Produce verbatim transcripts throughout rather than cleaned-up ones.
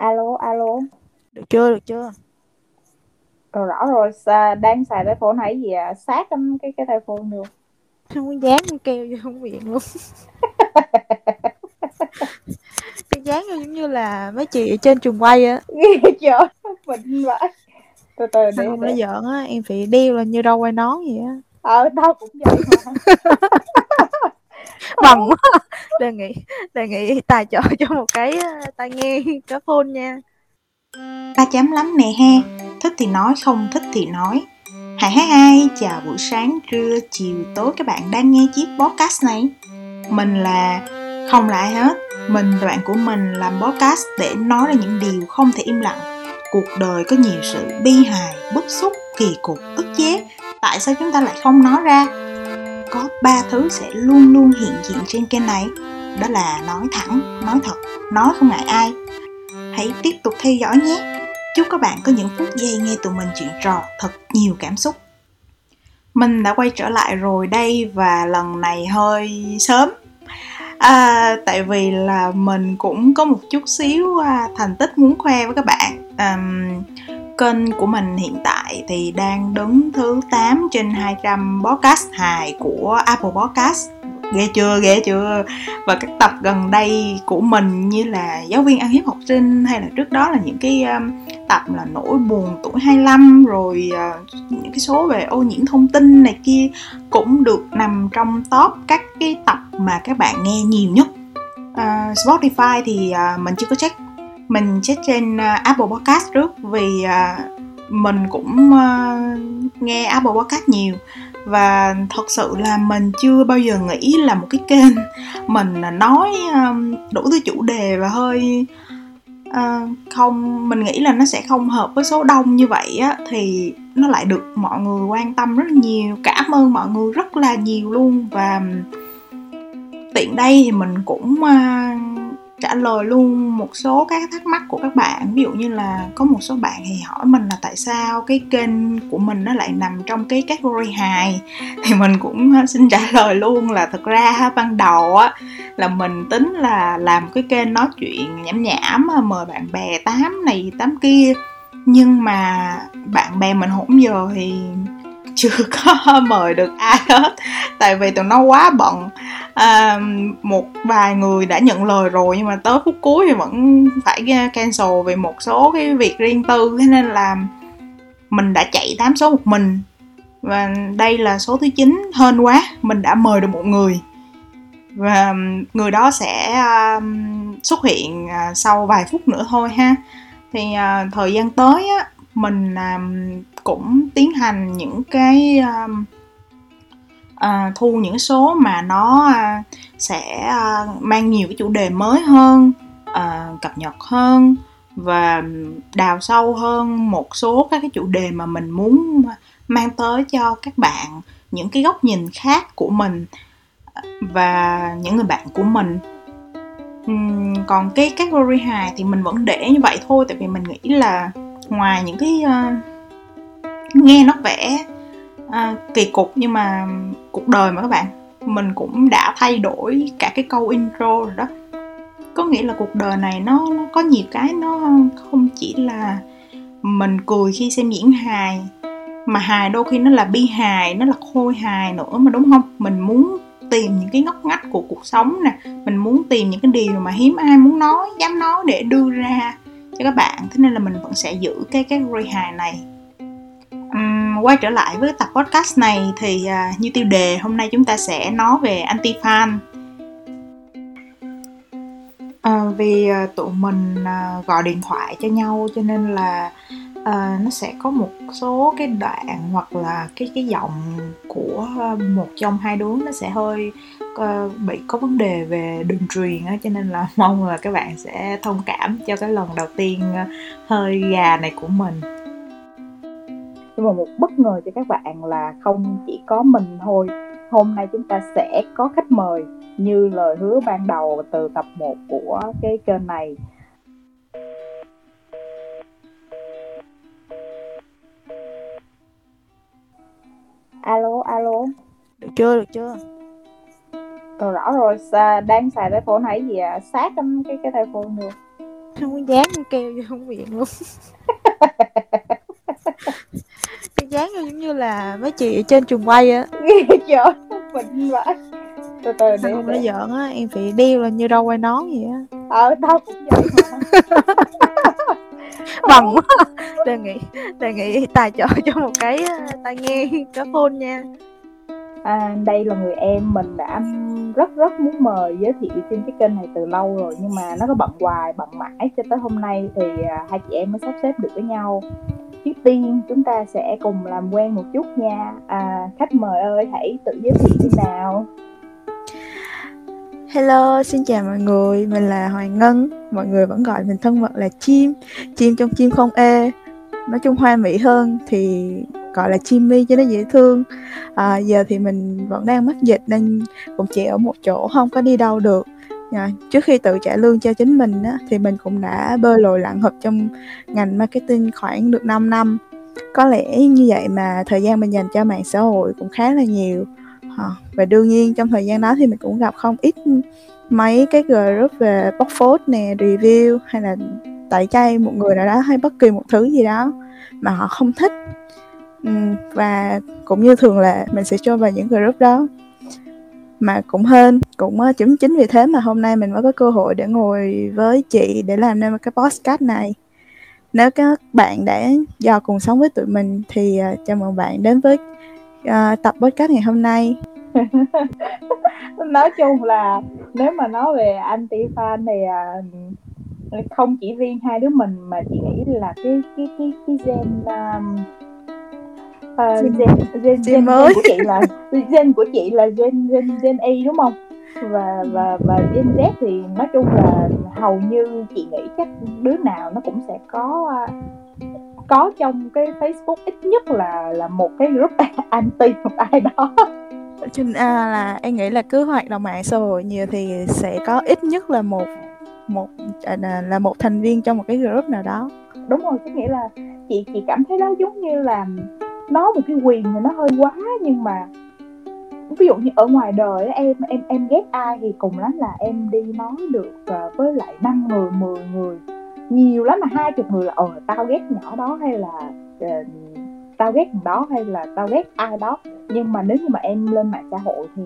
Alo, alo. Được chưa, được chưa? Rồi, rõ rồi, đang xài cái phone hay gì à? Sát cái cái tai phone được. Không muốn dán con keo vô không miệng luôn. Cái dán vô giống như là mấy chị ở trên trường quay á. Nghe chưa? Mình vậy. Từ từ để không nó giỡn á, em phải đeo là như râu quai nón vậy á. Ờ, tao cũng vậy mà. Bằng quá. Đề nghị, đề nghị tài trợ cho một cái tai nghe cái phone nha. Ta chém lắm nè he. Thích thì nói, không thích thì nói. Hai hai hai, chào buổi sáng, trưa, chiều, tối các bạn đang nghe chiếc podcast này. Mình là không là ai hết. Mình và bạn của mình làm podcast để nói ra những điều không thể im lặng. Cuộc đời có nhiều sự bi hài, bức xúc, kỳ cục, ức chế. Tại sao chúng ta lại không nói ra? Có ba thứ sẽ luôn luôn hiện diện trên kênh này. Đó là nói thẳng, nói thật, nói không ngại ai. Hãy tiếp tục theo dõi nhé. Chúc các bạn có những phút giây nghe tụi mình chuyện trò thật nhiều cảm xúc. Mình đã quay trở lại rồi đây và lần này hơi sớm. À, tại vì là mình cũng có một chút xíu thành tích muốn khoe với các bạn. À, kênh của mình hiện tại thì đang đứng thứ tám trên hai trăm podcast hài của Apple Podcast. Ghê chưa, ghê chưa. Và các tập gần đây của mình như là giáo viên ăn hiếp học sinh, hay là trước đó là những cái um, tập là nỗi buồn tuổi hai mươi lăm, rồi uh, những cái số về ô nhiễm thông tin này kia, cũng được nằm trong top các cái tập mà các bạn nghe nhiều nhất. uh, Spotify thì uh, mình chưa có check. Mình check trên uh, Apple Podcast trước. Vì uh, mình cũng uh, nghe Apple Podcast nhiều. Và thật sự là mình chưa bao giờ nghĩ là một cái kênh mình nói đủ thứ chủ đề và hơi uh, không, mình nghĩ là nó sẽ không hợp với số đông như vậy á, thì nó lại được mọi người quan tâm rất nhiều. Cảm ơn mọi người rất là nhiều luôn. Và tiện đây thì mình cũng uh, trả lời luôn một số các thắc mắc của các bạn. Ví dụ như là có một số bạn thì hỏi mình là tại sao cái kênh của mình nó lại nằm trong cái category hài, thì mình cũng xin trả lời luôn là thật ra ban đầu á là mình tính là làm cái kênh nói chuyện nhảm nhảm, mời bạn bè tám này tám kia, nhưng mà bạn bè mình hổm giờ thì chưa có mời được ai hết, tại vì tụi nó quá bận. À, một vài người đã nhận lời rồi nhưng mà tới phút cuối thì vẫn phải cancel về một số cái việc riêng tư, thế nên là mình đã chạy tám số một mình. Và đây là số thứ chín, hên quá, mình đã mời được một người. Và người đó sẽ xuất hiện sau vài phút nữa thôi ha. Thì thời gian tới á, mình cũng tiến hành những cái Uh, thu những số mà nó uh, sẽ uh, mang nhiều cái chủ đề mới hơn, uh, cập nhật hơn và đào sâu hơn một số các cái chủ đề mà mình muốn mang tới cho các bạn những cái góc nhìn khác của mình và những người bạn của mình. Um, còn cái category hài thì mình vẫn để như vậy thôi, tại vì mình nghĩ là ngoài những cái uh, nghe nó vẻ À, kỳ cục nhưng mà cuộc đời mà các bạn, mình cũng đã thay đổi cả cái câu intro rồi đó. Có nghĩa là cuộc đời này nó, nó có nhiều cái nó không chỉ là mình cười khi xem diễn hài, mà hài đôi khi nó là bi hài, nó là khôi hài nữa mà, đúng không? Mình muốn tìm những cái ngóc ngách của cuộc sống nè, mình muốn tìm những cái điều mà hiếm ai muốn nói, dám nói để đưa ra cho các bạn. Thế nên là mình vẫn sẽ giữ cái category hài này. Um, quay trở lại với tập podcast này thì uh, như tiêu đề hôm nay chúng ta sẽ nói về anti-fan. Uh, vì uh, tụi mình uh, gọi điện thoại cho nhau cho nên là uh, nó sẽ có một số cái đoạn hoặc là cái cái giọng của uh, một trong hai đứa nó sẽ hơi uh, bị có vấn đề về đường truyền á, cho nên là mong là các bạn sẽ thông cảm cho cái lần đầu tiên uh, hơi gà này của mình. Nhưng mà một bất ngờ cho các bạn là không chỉ có mình thôi. Hôm nay chúng ta sẽ có khách mời như lời hứa ban đầu từ tập một của cái kênh này. Alo, alo. Được chưa, được chưa? Rồi, rõ rồi, đang xài tai phone hay gì à? Sát cái cái tai phone được. Không dán nó kêu vô không miệng luôn. Cái dán nó giống như là mấy chị ở trên trường quay á. Giỡn mình vậy. Từ từ để không nó giỡn á, em phải đeo lên như râu quai nón vậy á. Ờ tao cũng vậy. Bằng quá. Đề nghị đề nghị tài trợ cho một cái tai nghe có phone nha. À, đây là người em mình đã rất rất muốn mời giới thiệu trên cái kênh này từ lâu rồi, nhưng mà nó có bận hoài bận mãi cho tới hôm nay thì hai chị em mới sắp xếp được với nhau. Trước tiên chúng ta sẽ cùng làm quen một chút nha. À, khách mời ơi hãy tự giới thiệu như nào. Hello, xin chào mọi người, mình là Hoài Ngân. Mọi người vẫn gọi mình thân mật là chim. Chim trong chim không ê. Nói chung hoa mỹ hơn thì gọi là Chimmy cho nó dễ thương. À, giờ thì mình vẫn đang mắc dịch nên cũng chỉ ở một chỗ không có đi đâu được. À, trước khi tự trả lương cho chính mình á, thì mình cũng đã bơi lội lặn hợp trong ngành marketing khoảng được năm năm. Có lẽ như vậy mà thời gian mình dành cho mạng xã hội cũng khá là nhiều. À, và đương nhiên trong thời gian đó thì mình cũng gặp không ít mấy cái group về bóc phốt nè, review hay là tẩy chay một người nào đó hay bất kỳ một thứ gì đó mà họ không thích. Ừ, và cũng như thường lệ mình sẽ cho vào những group đó. Mà cũng hên cũng chính, chính vì thế mà hôm nay mình mới có cơ hội để ngồi với chị để làm nên cái podcast này. Nếu các bạn đã do cùng sống với tụi mình thì uh, chào mừng bạn đến với uh, tập podcast ngày hôm nay. Nói chung là nếu mà nói về anti fan thì uh... không chỉ riêng hai đứa mình mà chị nghĩ là cái cái cái cái gen um, uh, gen, gen, gen mới gen của chị là gen của chị là gen gen gen Y đúng không? Và và và gen Z thì nói chung là hầu như chị nghĩ các đứa nào nó cũng sẽ có uh, có trong cái Facebook ít nhất là là một cái group anti một ai đó. Cho nên à, là em nghĩ là cứ hoạt động mạng xã hội nhiều thì sẽ có ít nhất là một một là một thành viên trong một cái group nào đó. Đúng rồi, có nghĩa là chị chị cảm thấy nó giống như là nó một cái quyền thì nó hơi quá, nhưng mà ví dụ như ở ngoài đời em em em ghét ai thì cùng lắm là em đi nói được với lại năm người mười người, nhiều lắm là hai chục người là ờ tao ghét nhỏ đó hay là tao ghét thằng đó hay là tao ghét ai đó. Nhưng mà nếu như mà em lên mạng xã hội thì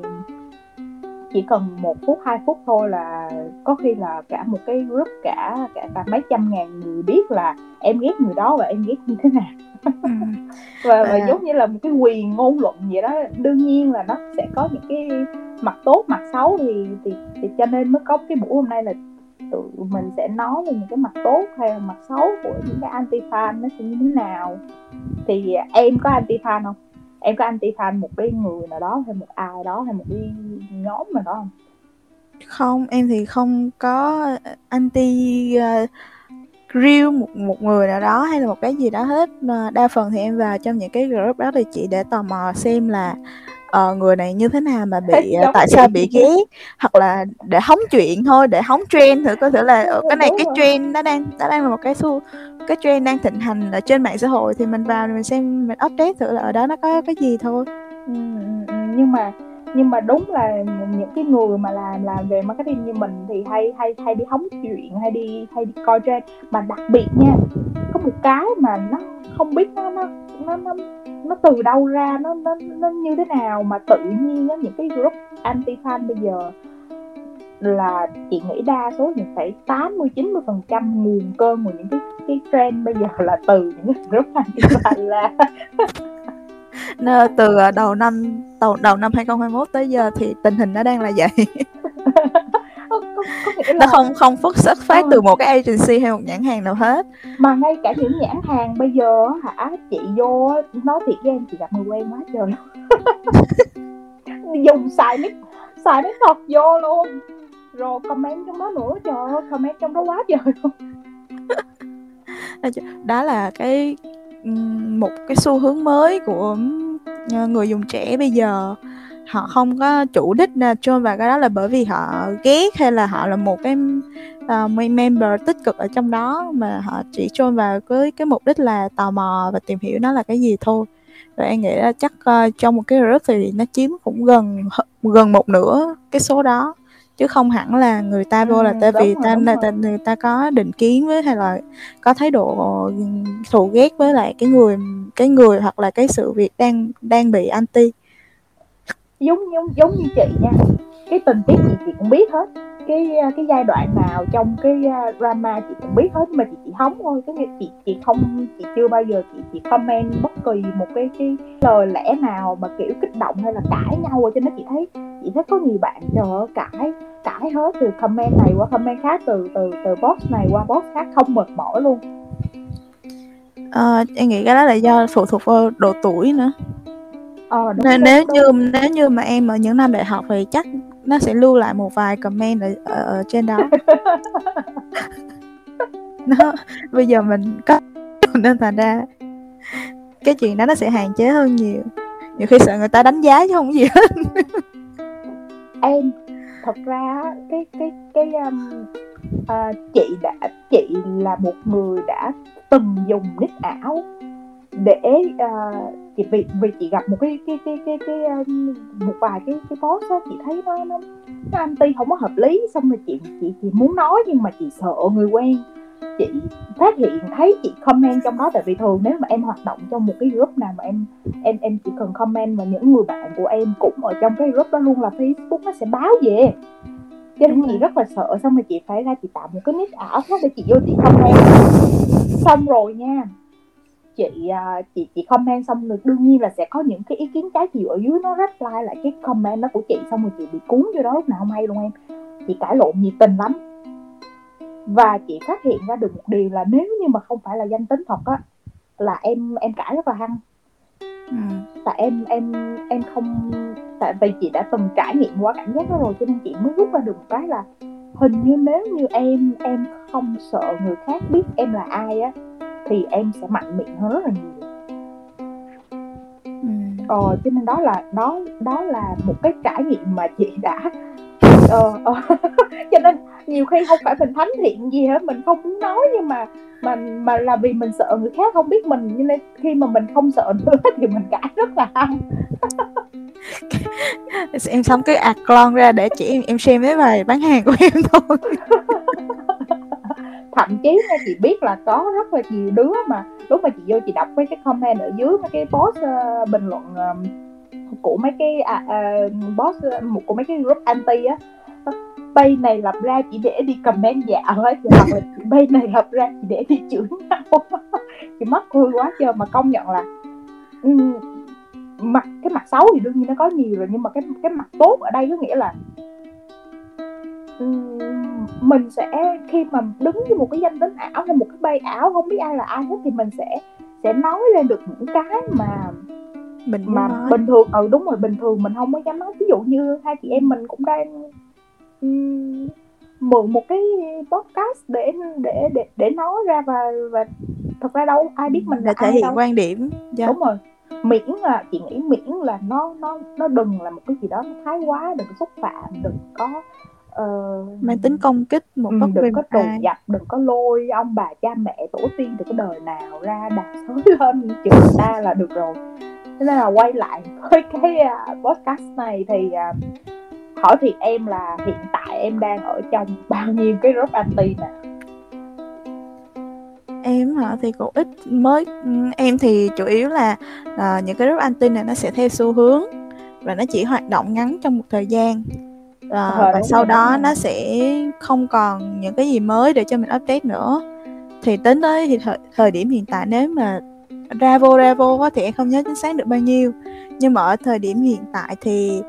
chỉ cần một phút hai phút thôi là có khi là cả một cái group cả cả, cả mấy trăm ngàn người biết là em ghét người đó và em ghét như thế nào. và, và giống như là một cái quyền ngôn luận vậy đó. Đương nhiên là nó sẽ có những cái mặt tốt mặt xấu thì thì, thì cho nên mới có cái buổi hôm nay là tụi mình sẽ nói về những cái mặt tốt hay là mặt xấu của những cái anti fan nó sẽ như thế nào. Thì em có anti fan không? Em có anti-fan một cái người nào đó hay một ai đó hay một cái nhóm nào đó không? Không, em thì không có anti-grill uh, một, một người nào đó hay là một cái gì đó hết. Đa phần thì em vào trong những cái group đó thì chị để tò mò xem là uh, người này như thế nào mà bị, uh, tại sao bị ghét. Hoặc là để hóng chuyện thôi, để hóng trend thử, có thể là ừ, cái này cái rồi. Trend nó đang, nó đang là một cái xu... cái trend đang thịnh hành ở trên mạng xã hội thì mình vào mình xem, mình update thử là ở đó nó có cái gì thôi. Ừ, nhưng mà nhưng mà đúng là những cái người mà làm làm về marketing như mình thì hay hay hay đi hóng chuyện, hay đi hay đi coi trend. Mà đặc biệt nha, có một cái mà nó không biết nó nó nó nó, nó từ đâu ra, nó nó nó như thế nào mà tự nhiên á, những cái group anti fan bây giờ là chị nghĩ đa số thì phải tám mươi chín mươi phần trăm nguồn cơn của những cái cái trend bây giờ là từ những cái group anti-fan là Nơ, từ đầu năm đầu, đầu năm hai không hai mốt tới giờ thì tình hình nó đang là vậy. có, có nghĩa là... nó không không phất xuất phát ừ. từ một cái agency hay một nhãn hàng nào hết, mà ngay cả những nhãn hàng bây giờ hả, chị vô nói thiệt với em, chị gặp người quen quá trời dùng xài mic xài mic thật vô luôn, rồi comment trong đó nữa, trời ơi comment trong đó quá trời luôn. Đó là cái một cái xu hướng mới của người dùng trẻ bây giờ, họ không có chủ đích chôn vào cái đó là bởi vì họ ghét hay là họ là một cái uh, member tích cực ở trong đó, mà họ chỉ chôn vào với cái mục đích là tò mò và tìm hiểu nó là cái gì thôi. Rồi em nghĩ là chắc uh, trong một cái group thì nó chiếm cũng gần gần một nửa cái số đó, chứ không hẳn là người ta vô là tại vì ta là người ta có định kiến với hay là có thái độ thù ghét với lại cái người cái người hoặc là cái sự việc đang đang bị anti. Giống giống giống như chị nha, cái tình tiết gì chị cũng biết hết, cái cái giai đoạn nào trong cái drama chị cũng biết hết, mà chị chỉ hóng thôi. Cái chị chị không chị chưa bao giờ chị chị comment bất kỳ một cái cái lời lẽ nào mà kiểu kích động hay là cãi nhau. Cho nên chị thấy chị thấy có nhiều bạn trời ơi cãi cãi hết, từ comment này qua comment khác, từ từ từ boss này qua boss khác, không mệt mỏi luôn. À, em nghĩ cái đó là do phụ thuộc vào độ tuổi nữa. Ờ, đúng, nên nếu đúng, như đúng. Nếu như mà em ở những năm đại học thì chắc nó sẽ lưu lại một vài comment ở, ở trên đó. Nó bây giờ mình có nên thành ra cái chuyện đó nó sẽ hạn chế hơn nhiều. Nhiều khi sợ người ta đánh giá chứ không gì hết. Em thật ra cái cái cái um, uh, chị đã chị là một người đã từng dùng nick ảo để uh, chị vì vì chị gặp một cái cái cái cái cái một vài cái cái post đó, chị thấy nó nó nó anti không có hợp lý, xong rồi chị chị chị muốn nói nhưng mà chị sợ người quen. Chị phát hiện thấy chị comment trong đó, tại vì thường nếu mà em hoạt động trong một cái group nào mà em em em chỉ cần comment và những người bạn của em cũng ở trong cái group đó luôn là Facebook nó sẽ báo về. Cho nên chị rất là sợ, xong rồi chị phải ra chị tạo một cái nick ảo khác để chị vô chị comment. Xong rồi nha, chị chị chị comment xong rồi đương nhiên là sẽ có những cái ý kiến trái chiều ở dưới, nó reply lại cái comment đó của chị, xong rồi chị bị cuốn vô đó lúc nào không hay luôn. Em chị cãi lộn nhiệt tình lắm, và chị phát hiện ra được một điều là nếu như mà không phải là danh tính thật á là em em cãi rất là hăng. Ừ. Tại em em em không, tại vì chị đã từng trải nghiệm qua cảm giác đó rồi, cho nên chị mới rút ra được một cái là hình như nếu như em em không sợ người khác biết em là ai á thì em sẽ mạnh miệng hơn rất là nhiều. Ừ. Ờ, cho nên đó là đó đó là một cái trải nghiệm mà chị đã ờ, ờ. Cho nên nhiều khi không phải mình thánh thiện gì hết, mình không muốn nói, nhưng mà mà mà là vì mình sợ người khác không biết mình, cho nên khi mà mình không sợ nữa thì mình cãi rất là hăng. Em xong cái ạc lon ra để chị em em xem mấy bài bán hàng của em thôi. Thậm chí nha, chị biết là có rất là nhiều đứa mà lúc mà chị vô chị đọc mấy cái comment ở dưới mấy cái post uh, bình luận uh, của mấy cái à, uh, post uh, của mấy cái group anti á, bay này lập ra chỉ để đi comment dạo hết, hoặc là bay này lập ra chỉ để đi chửi nhau. Chị mắc cười quá trời, mà công nhận là um, mặt cái mặt xấu thì đương nhiên nó có nhiều rồi, nhưng mà cái cái mặt tốt ở đây có nghĩa là mình sẽ khi mà đứng với một cái danh tính ảo hay một cái bay ảo không biết ai là ai hết thì mình sẽ sẽ nói lên được những cái mà mình mà nói. Bình thường ừ đúng rồi bình thường mình không có dám nói. Ví dụ như hai chị em mình cũng đang um, mượn một cái podcast để để để để nói ra, và và thật ra đâu ai biết mình là thể hiện đâu. Quan điểm dạ. Đúng rồi, miễn là chị nghĩ miễn là nó nó nó đừng là một cái gì đó nó thái quá, đừng xúc phạm, đừng có Uh, mang tính công kích một bất kỳ, đừng có trù dập, đừng có lôi ông bà cha mẹ tổ tiên từ cái đời nào ra đạp xới lên chữ ta là được rồi. Thế nên là quay lại với cái uh, podcast này thì uh, hỏi thiệt em là hiện tại em đang ở trong bao nhiêu cái group anti nè? Em hả, thì cũng ít mới. Em thì chủ yếu là uh, những cái group anti này nó sẽ theo xu hướng và nó chỉ hoạt động ngắn trong một thời gian. À, và đúng sau rồi, đó nó sẽ không còn những cái gì mới để cho mình update nữa. Thì tính tới thì thời, thời điểm hiện tại nếu mà ra vô ra vô quá thì em không nhớ chính xác được bao nhiêu. Nhưng mà ở thời điểm hiện tại thì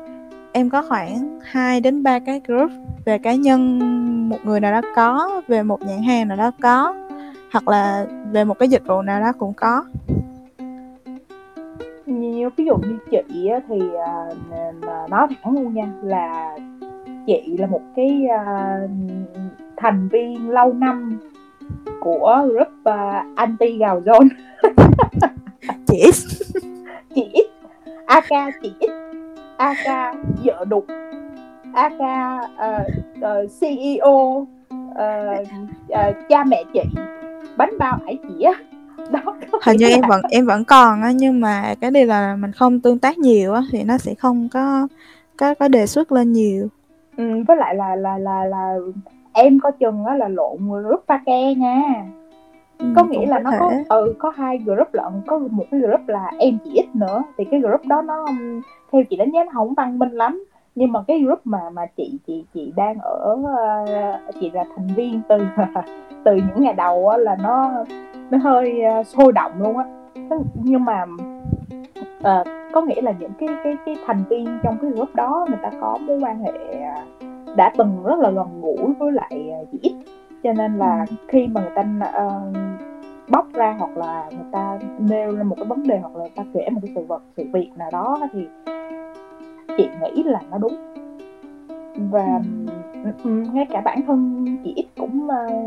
em có khoảng hai đến ba cái group về cá nhân một người nào đó có, về một nhãn hàng nào đó có, hoặc là về một cái dịch vụ nào đó cũng có. Như ví dụ như chị thì nói thẳng luôn nha là chị là một cái uh, thành viên lâu năm của group uh, anti gào zone. Chị ít chị ít aka chị ít aka vợ đục aka uh, uh, xê e ô uh, uh, cha mẹ chị bánh bao ải chĩa. Hình như em vẫn em vẫn còn á, nhưng mà cái điều là mình không tương tác nhiều á thì nó sẽ không có có có đề xuất lên nhiều. Ừ, với lại là là là là em có chừng á là lộn group pha ke nha. Ừ, có nghĩa là nó thể. có ừ có hai group lận, có một cái group là em chị ít nữa thì cái group đó nó theo chị đánh giá nó không văn minh lắm, nhưng mà cái group mà mà chị chị chị đang ở chị là thành viên từ từ những ngày đầu á là nó nó hơi sôi động luôn á. Nhưng mà à, có nghĩa là những cái cái cái thành viên trong cái group đó người ta có mối quan hệ đã từng rất là gần gũi với lại chị ít, cho nên là khi mà người ta uh, bóc ra hoặc là người ta nêu lên một cái vấn đề hoặc là người ta kể một cái sự vật sự việc nào đó thì chị nghĩ là nó đúng. Và ừ. ngay cả bản thân chị ít cũng uh,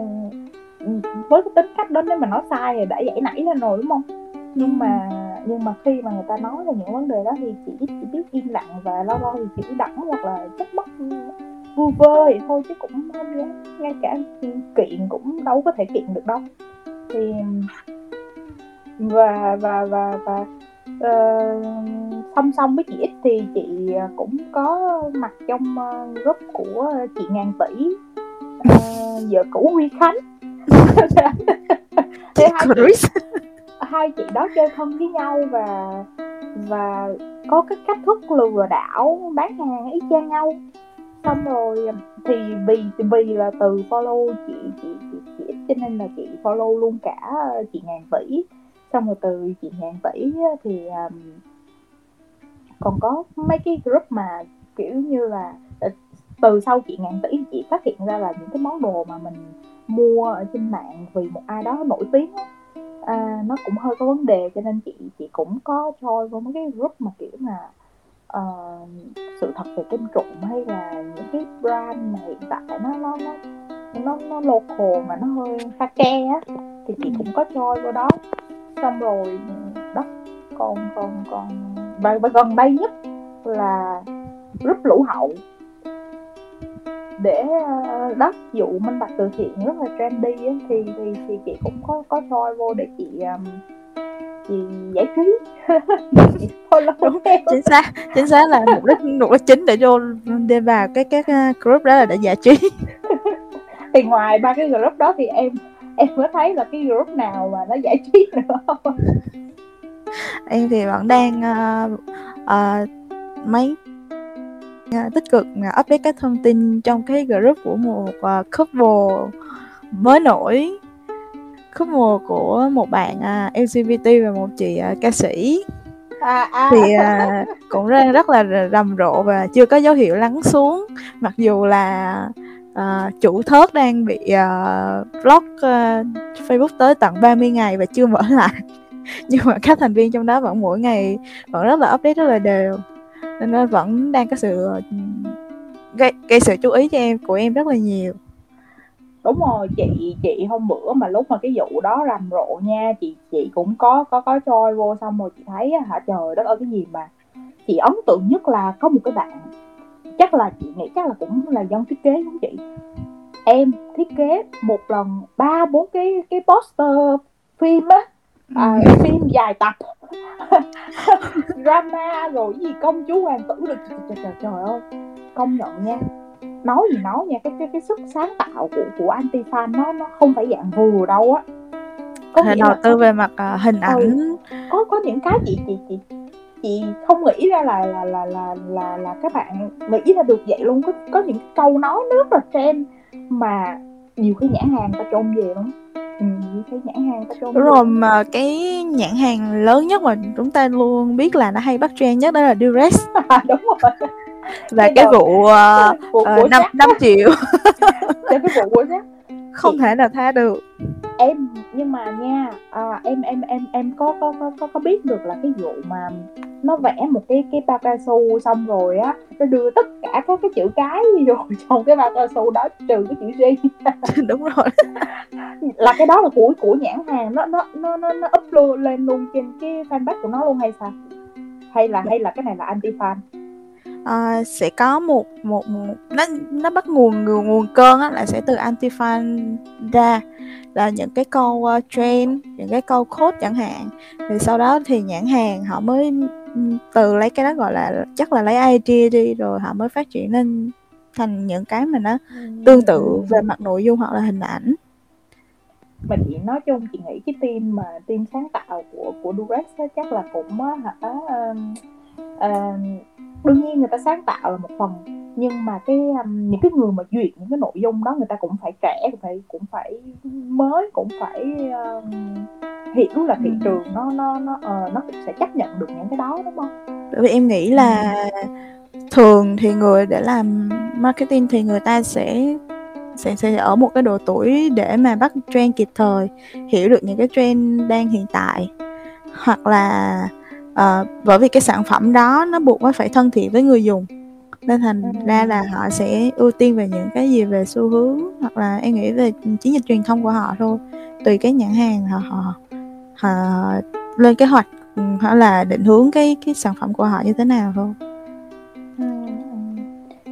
với cái tính cách đó, nếu mà nói sai thì đã dãy nảy lên rồi đúng không? Nhưng mà nhưng mà khi mà người ta nói về những vấn đề đó thì chị ít chỉ biết im lặng và lo lo thì chị cứ đẳng hoặc là trách móc vu vơ vậy thôi, chứ cũng không dám, ngay cả kiện cũng đâu có thể kiện được đâu. Thì và và và và uh, song song với chị ít thì chị cũng có mặt trong group của chị Ngàn Tỷ, uh, vợ cũ Huy Khánh. Hai chị đó chơi thân với nhau và và có cái cách thức lừa đảo bán hàng y chang nhau. Xong rồi thì vì vì là từ follow chị chị chị chị cho nên là chị follow luôn cả chị Ngàn Tỷ. Xong rồi từ chị Ngàn Tỷ thì um, còn có mấy cái group mà kiểu như là từ sau chị Ngàn Tỷ chị phát hiện ra là những cái món đồ mà mình mua ở trên mạng vì một ai đó nổi tiếng đó, à, nó cũng hơi có vấn đề, cho nên chị chị cũng có join vào mấy cái group mà kiểu là uh, sự thật về kem trộn hay là những cái brand mà hiện tại nó nó nó nó nó local mà nó hơi pha ke á thì chị cũng có join vào đó. Xong rồi đó còn còn còn và, và gần đây nhất là group lũ hậu để đáp dụ minh bạch từ thiện rất là trendy ấy, thì, thì thì chị cũng có có join vô để chị um, chị giải trí. Đúng, chính xác chính xác là mục đích mục đích chính để vô để vào cái các group đó là để giải trí. Thì ngoài ba cái group đó thì em em mới thấy là cái group nào mà nó giải trí nữa không? Em thì vẫn đang uh, uh, mấy tích cực update các thông tin trong cái group của một couple mới nổi, couple của một bạn lờ giê bê tê và một chị ca sĩ à, à. Thì cũng rất là rầm rộ và chưa có dấu hiệu lắng xuống, mặc dù là uh, chủ thớt đang bị uh, block uh, Facebook tới tận ba mươi ngày và chưa mở lại. Nhưng mà các thành viên trong đó vẫn mỗi ngày vẫn rất là update rất là đều, nên nó vẫn đang có sự gây, gây sự chú ý cho em của em rất là nhiều. Đúng rồi, chị chị hôm bữa mà lúc mà cái vụ đó rầm rộ nha, chị chị cũng có có có trôi vô. Xong rồi chị thấy hả, trời đất ơi, cái gì mà chị ấn tượng nhất là có một cái bạn, chắc là chị nghĩ chắc là cũng là dân thiết kế đúng chị, em thiết kế một lần ba bốn cái cái poster phim á. À, phim dài tập drama rồi gì công chúa hoàng tử được, trời, trời trời ơi, công nhận nha, nói gì nói nha, cái cái cái sức sáng tạo của của anti fan nó nó không phải dạng vừa đâu á, có thể đầu tư về mặt uh, hình ảnh. Ừ, có có những cái chị chị chị chị không nghĩ ra là là là là là, là các bạn nghĩ ra được vậy luôn. Có có những câu nói rất là trend mà nhiều khi nhãn hàng ta trông về luôn. Ừ, cái nhãn hàng đúng rồi luôn. Mà cái nhãn hàng lớn nhất mà chúng ta luôn biết là nó hay bắt trend nhất đó là Durex. À, đúng rồi. Và cái, cái vụ uh, năm triệu cái vụ của Jack không chị... thể nào tha được em. Nhưng mà nha, à, em em em em có có có có biết được là cái vụ mà nó vẽ một cái cái bao cao su xong rồi á, nó đưa tất cả các cái chữ cái vô trong cái bao cao su đó trừ cái chữ G. Đúng rồi. Là cái đó là của của nhãn hàng nó nó nó nó nó upload lên luôn trên cái fanpage của nó luôn hay sao? Hay là hay là cái này là anti fan? À, sẽ có một một, một nó nó bắt nguồn nguồn, nguồn cơn á là sẽ từ anti fan ra, là những cái câu uh, trend, những cái câu code chẳng hạn, thì sau đó thì nhãn hàng họ mới từ lấy cái đó gọi là chắc là lấy idea đi rồi họ mới phát triển lên thành những cái mà nó tương tự về mặt nội dung hoặc là hình ảnh. Mà chị nói chung chị nghĩ cái team mà team sáng tạo của của Durex chắc là cũng hả uh, uh, đương nhiên người ta sáng tạo là một phần, nhưng mà cái um, những cái người mà duyệt những cái nội dung đó người ta cũng phải trẻ, cũng phải cũng phải mới, cũng phải uh, hiểu là thị trường nó nó nó uh, nó sẽ chấp nhận được những cái đó, đúng không? Bởi vì em nghĩ là thường thì người để làm marketing thì người ta sẽ Sẽ, sẽ ở một cái độ tuổi để mà bắt trend kịp thời, hiểu được những cái trend đang hiện tại, hoặc là uh, bởi vì cái sản phẩm đó nó buộc nó phải thân thiện với người dùng, nên thành ra là họ sẽ ưu tiên về những cái gì về xu hướng, hoặc là em nghĩ về chiến dịch truyền thông của họ thôi. Tùy cái nhãn hàng họ, họ, họ lên kế hoạch hoặc là định hướng cái, cái sản phẩm của họ như thế nào thôi.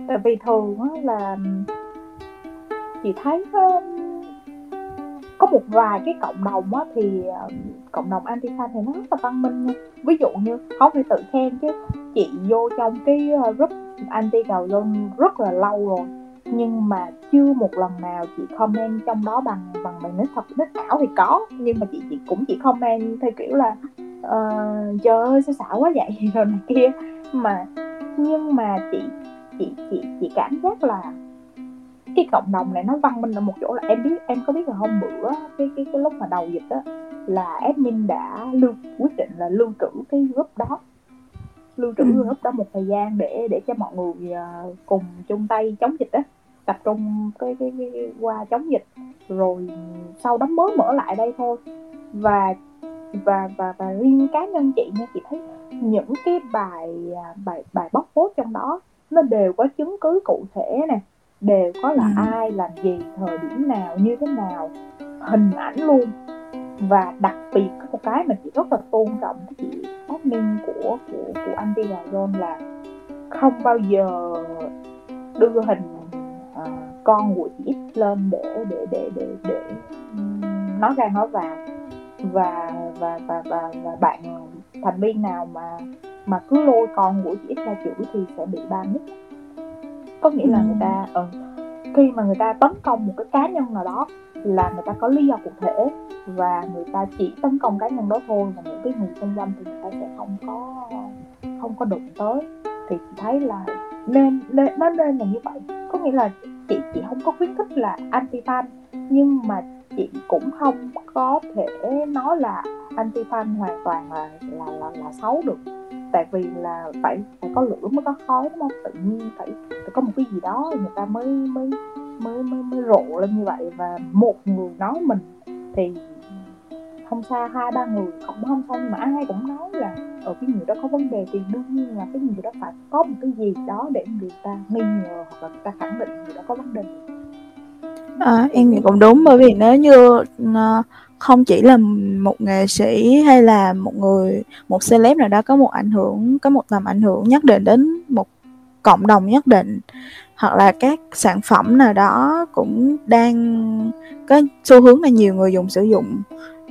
Tại vì thường là chị thấy uh, có một vài cái cộng đồng á, thì uh, cộng đồng anti-fan thì nó rất là văn minh nha. Ví dụ như không phải tự khen chứ chị vô trong cái group anti-cào lông rất là lâu rồi, nhưng mà chưa một lần nào chị comment trong đó bằng bằng bằng nít thật nít ảo thì có, nhưng mà chị chị cũng chỉ comment theo kiểu là uh, trời ơi sao xảo quá vậy rồi này kia. Mà nhưng mà chị chị chị chị cảm giác là cái cộng đồng này nó văn minh ở một chỗ là em biết em có biết là hôm bữa cái cái cái lúc mà đầu dịch á là admin đã lưu quyết định là lưu trữ cái group đó, lưu trữ ừ. group đó một thời gian để để cho mọi người cùng chung tay chống dịch á, tập trung cái, cái cái cái qua chống dịch, rồi sau đó mới mở lại đây thôi. Và và và và riêng cá nhân chị nha, chị thấy những cái bài bài bài bóc phốt trong đó nó đều có chứng cứ cụ thể nè, đều có là ai làm gì, thời điểm nào, như thế nào, hình ảnh luôn. Và đặc biệt có một cái mà chị rất là tôn trọng chị admin của của của anti John là không bao giờ đưa hình uh, con của chị lên để để để để để nói ra nói vào. Và và và và, và bạn thành viên nào mà mà cứ lôi con của chị ra chửi thì sẽ bị ban nick. Có nghĩa là người ta ừ, khi mà người ta tấn công một cái cá nhân nào đó là người ta có lý do cụ thể, và người ta chỉ tấn công cá nhân đó thôi, và những cái người xung quanh thì người ta sẽ không có không có đụng tới. Thì chị thấy là nên nên nó nên là như vậy. Có nghĩa là chị chị không có khuyến khích là anti fan, nhưng mà chị cũng không có thể nói là anti fan hoàn toàn là là là, là xấu được. Tại vì là phải, phải có lửa mới có khói, đúng không? Tự nhiên phải, phải có một cái gì đó người ta mới mới mới mới mới rộ lên như vậy. Và một người nói mình thì không xa, hai ba người cũng không sao, nhưng mà ai cũng nói là ở cái người đó có vấn đề thì đương nhiên là cái người đó phải có một cái gì đó để người ta nghi ngờ hoặc là người ta khẳng định người đó có vấn đề. À, em nghĩ cũng đúng, bởi vì nếu như uh... không chỉ là một nghệ sĩ hay là một người, một celeb nào đó có một ảnh hưởng, có một tầm ảnh hưởng nhất định đến một cộng đồng nhất định, hoặc là các sản phẩm nào đó cũng đang có xu hướng mà nhiều người dùng sử dụng,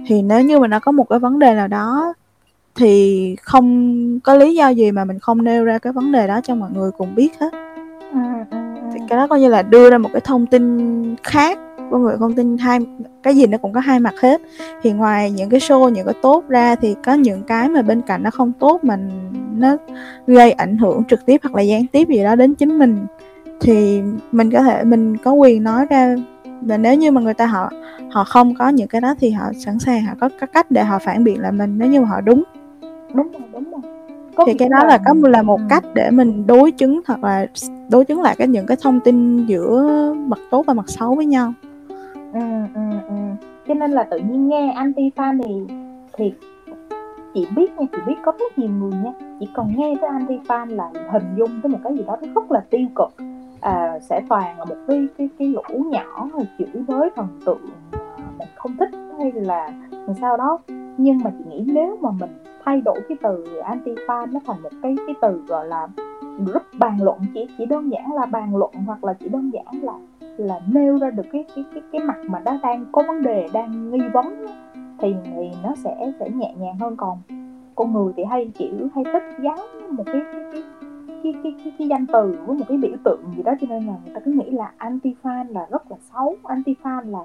thì nếu như mà nó có một cái vấn đề nào đó thì không có lý do gì mà mình không nêu ra cái vấn đề đó cho mọi người cùng biết hết. Thì cái đó coi như là đưa ra một cái thông tin khác. Con người không tin hai, cái gì nó cũng có hai mặt hết. Thì ngoài những cái show, những cái tốt ra thì có những cái mà bên cạnh nó không tốt, mà nó gây ảnh hưởng trực tiếp hoặc là gián tiếp gì đó đến chính mình, thì mình có thể, mình có quyền nói ra. Và nếu như mà người ta họ họ không có những cái đó thì họ sẵn sàng, họ có các cách để họ phản biện lại mình nếu như mà họ đúng. Đúng rồi, đúng rồi. Có thì cái đó là có là một cách để mình đối chứng, hoặc là đối chứng lại cái những cái thông tin giữa mặt tốt và mặt xấu với nhau. Ừ, ừ, ừ. Cho nên là tự nhiên nghe anti fan thì thì chị biết nha, chị biết có rất nhiều người nha, chỉ còn nghe tới anti fan là hình dung tới một cái gì đó rất là tiêu cực, à, sẽ toàn là một cái cái cái lũ nhỏ chửi bới thần tượng mình không thích hay là làm sao đó. Nhưng mà chị nghĩ nếu mà mình thay đổi cái từ anti fan nó thành một cái cái từ gọi là group bàn luận, chỉ chỉ đơn giản là bàn luận, hoặc là chỉ đơn giản là là nêu ra được cái cái cái cái mặt mà nó đang có vấn đề, đang nghi vấn, thì thì nó sẽ sẽ nhẹ nhàng hơn. Còn con người thì hay chịu hay thích gắn một cái cái, cái cái, cái, cái, cái danh từ với một cái biểu tượng gì đó, cho nên là người ta cứ nghĩ là anti-fan là rất là xấu, anti-fan là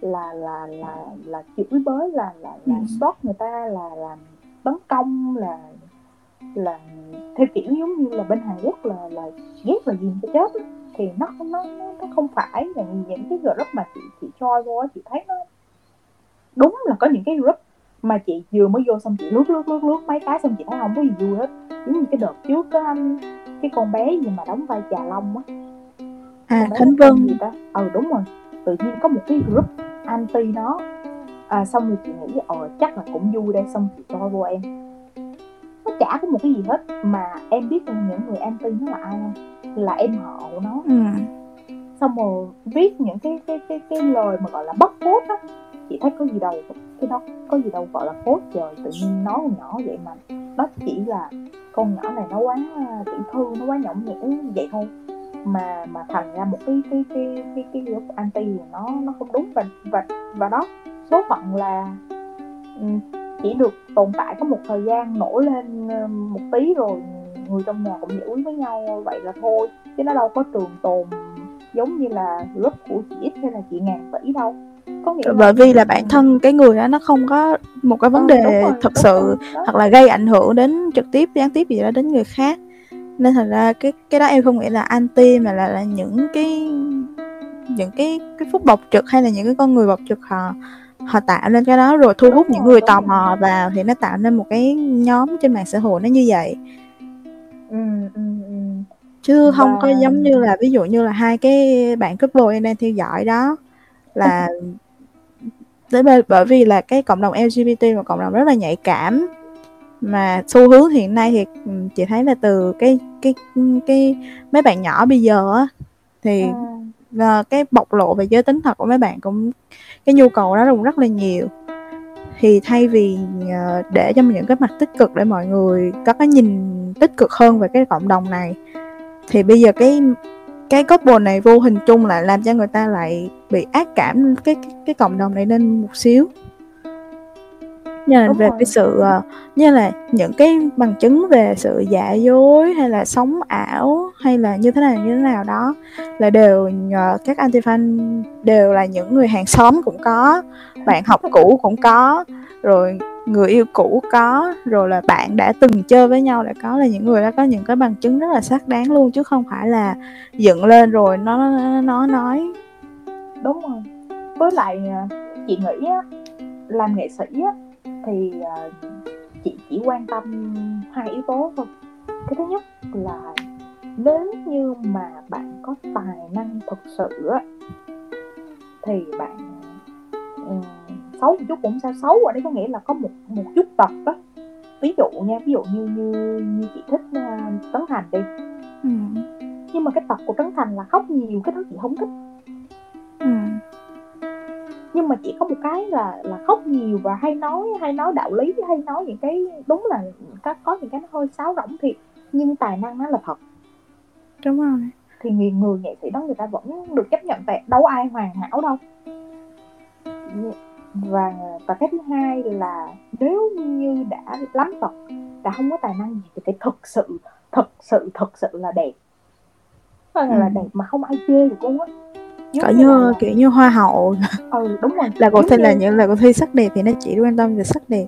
là là là là chửi bới, là là là stalk người ta, là là tấn công, là là theo kiểu giống như là bên Hàn Quốc là là ghét là gì cho chết ấy. Thì nó nó nó không phải là những cái group mà chị chị choi vô á, chị thấy nó đúng là có những cái group mà chị vừa mới vô xong chị lướt lướt lướt lướt mấy cái xong chị thấy không có gì vui hết. Giống như cái đợt trước á, cái con bé gì mà đóng vai Trà Long á, à Khánh Vân gì ta, ừ đúng rồi, tự nhiên có một cái group anti nó, à, xong rồi chị nghĩ ờ chắc là cũng vui đây, xong chị cho vô em nó chả có một cái gì hết. Mà em biết những người anti nó là ai không? Là em họ của nó. Ừ. Xong rồi viết những cái cái cái cái lời mà gọi là bóc phốt á, chị thấy có gì đâu, cái đó có gì đâu gọi là phốt trời, tự nhiên nó con nhỏ vậy mà nó chỉ là con nhỏ này nó quá tiểu thư, nó quá nhõng nhẽo vậy thôi, mà mà thành ra một cái cái cái cái cái group anti nó nó không đúng. Và và và đó, số phận là chỉ được tồn tại có một thời gian, nổi lên một tí rồi người trong nhà cũng giải quyết với nhau vậy là thôi, chứ nó đâu có trường tồn giống như là group của chị X hay là chị Ngàn Tỷ đâu. Có nghĩa bởi vì là bản thân cái người đó nó không có một cái vấn đề à, rồi, thật sự rồi, hoặc là gây ảnh hưởng đến trực tiếp gián tiếp gì đó đến người khác, nên thật ra cái cái đó em không nghĩ là anti, mà là, là những cái những cái cái phút bộc trực hay là những cái con người bộc trực họ họ tạo nên cái đó rồi thu hút những người tò mò vào, thì nó tạo nên một cái nhóm trên mạng xã hội nó như vậy. Ừ, ừ, ừ. Chứ không và... có giống như là ví dụ như là hai cái bạn couple em đang theo dõi đó là bởi vì là cái cộng đồng lờ giê bê tê là cộng đồng rất là nhạy cảm, mà xu hướng hiện nay thì chị thấy là từ cái cái cái mấy bạn nhỏ bây giờ á, thì à. cái bộc lộ về giới tính thật của mấy bạn cũng, cái nhu cầu đó cũng rất là nhiều. Thì thay vì để cho những cái mặt tích cực để mọi người có cái nhìn tích cực hơn về cái cộng đồng này, thì bây giờ cái cái couple này vô hình chung lại làm cho người ta lại bị ác cảm cái cái, cái cộng đồng này lên một xíu. Như là đúng về rồi. Cái sự như là những cái bằng chứng về sự giả dối hay là sống ảo hay là như thế này như thế nào đó, là đều các anti-fan đều là những người hàng xóm cũng có, bạn học cũ cũng có, rồi người yêu cũ có, rồi là bạn đã từng chơi với nhau lại có, là những người đã có những cái bằng chứng rất là xác đáng luôn, chứ không phải là dựng lên rồi nó nó, nó nói. Đúng rồi. Với lại chị nghĩ á, làm nghệ sĩ á, thì chị chỉ quan tâm hai yếu tố thôi. Cái thứ nhất là nếu như mà bạn có tài năng thực sự á, thì bạn um, xấu một chút cũng sao xấu, ở đây có nghĩa là có một một chút tật á. Ví dụ nha, ví dụ như như như chị thích uh, Trấn Thành đi, ừ. nhưng mà cái tật của Trấn Thành là khóc nhiều, cái đó chị không thích. Ừ. Nhưng mà chỉ có một cái là là khóc nhiều và hay nói hay nói đạo lý, hay nói những cái đúng là có những cái nó hơi sáo rỗng thiệt, nhưng tài năng nó là thật. Đúng rồi. Thì người, người nghệ sĩ đó người ta vẫn được chấp nhận, tại đâu ai hoàn hảo đâu. Và, và cái thứ hai là nếu như đã lắm tật, đã không có tài năng gì thì phải thực sự thực sự thực sự là đẹp, ừ. là đẹp mà không ai chê được luôn á. Cỡ như, như là... kiểu như hoa hậu. Ừ đúng rồi. Là cuộc thi như... là những là cuộc thi sắc đẹp thì nó chỉ quan tâm về sắc đẹp.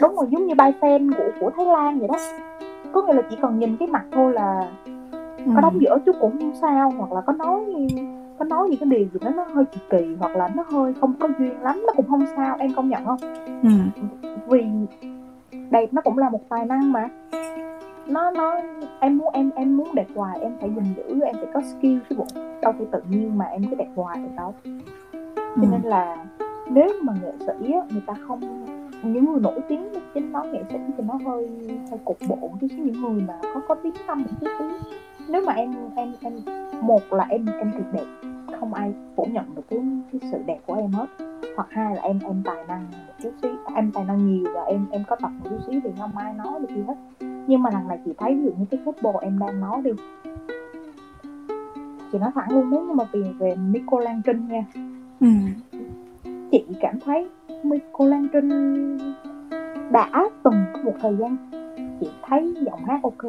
Đúng rồi, giống như bài fan của của Thái Lan vậy đó. Có nghĩa là chỉ cần nhìn cái mặt thôi là ừ. có đóng dở chút cũng không sao, hoặc là có nói có nói gì cái điều gì đó nó hơi kỳ kỳ, hoặc là nó hơi không có duyên lắm, nó cũng không sao, em công nhận không? Ừ. Vì đẹp nó cũng là một tài năng mà. Nó nó em muốn em em muốn đẹp hoài em phải gìn giữ, em phải có skill chứ bộ, đâu phải tự nhiên mà em cứ đẹp hoài được đâu. Cho ừ. nên là nếu mà nghệ sĩ á, người ta không, những người nổi tiếng chính nói nghệ sĩ thì nó hơi hơi cục bộ, chứ những người mà có có tiếng tăm một chút xíu, nếu mà em em em một là em em tuyệt đẹp, không ai phủ nhận được cái, cái sự đẹp của em hết, hoặc hai là em em tài năng một chút xíu, em tài năng nhiều và em em có tập một chút xíu thì không ai nói được gì hết. Nhưng mà lần này chị thấy ví dụ như cái couple em đang nói đi, chị nói thẳng luôn, nếu như mà về về Nicole Lan Trinh nha, ừ. chị cảm thấy Nicole Lan Trinh đã từng có một thời gian chị thấy giọng hát ok,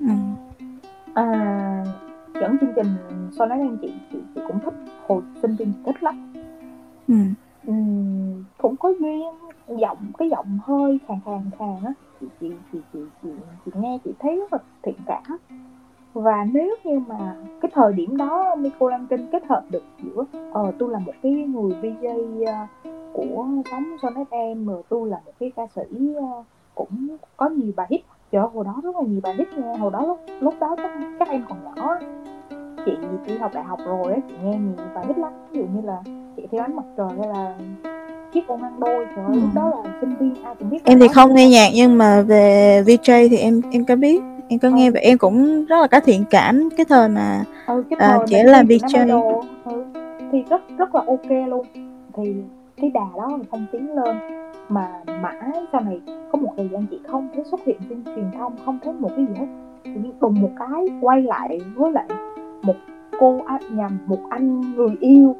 ừ. À, dẫn chương trình sau nói rằng chị, chị chị cũng thích, hồi sinh viên thích lắm. Ừ. Ừ, cũng có duyên, giọng cái giọng hơi khàn khàn khàn á, chị chị chị chị chị chị nghe chị thấy rất là thiện cảm. Và nếu như mà cái thời điểm đó Nicole Lan Trinh kết hợp được giữa ờ tôi là một cái người vê gi của sóng Son ép em, rồi tôi là một cái ca sĩ cũng có nhiều bài hit. Trời, hồi đó rất là nhiều bài hit nghe, hồi đó lúc, lúc đó các, các em còn nhỏ, chị đi học đại học rồi á, chị nghe nhiều bài hit lắm. Ví dụ như là chị theo ánh mặt trời hay là chiếc con ăn đôi, trời ơi, ừ. lúc đó là sinh viên ai cũng biết. Em thì không đó. Nghe nhạc, nhưng mà về vê gi thì em em có biết, em có ừ. nghe, và em cũng rất là có thiện cảm cái thời mà ừ, cái thời uh, chị làm vê gi ừ. thì rất rất là ok luôn. Thì cái đà đó mình không tiến lên, mà mãi sau này có một thời gian chị không thấy xuất hiện trên truyền thông, không thấy một cái gì hết. Thì đùng một cái quay lại với lại một cô nhằm một anh người yêu,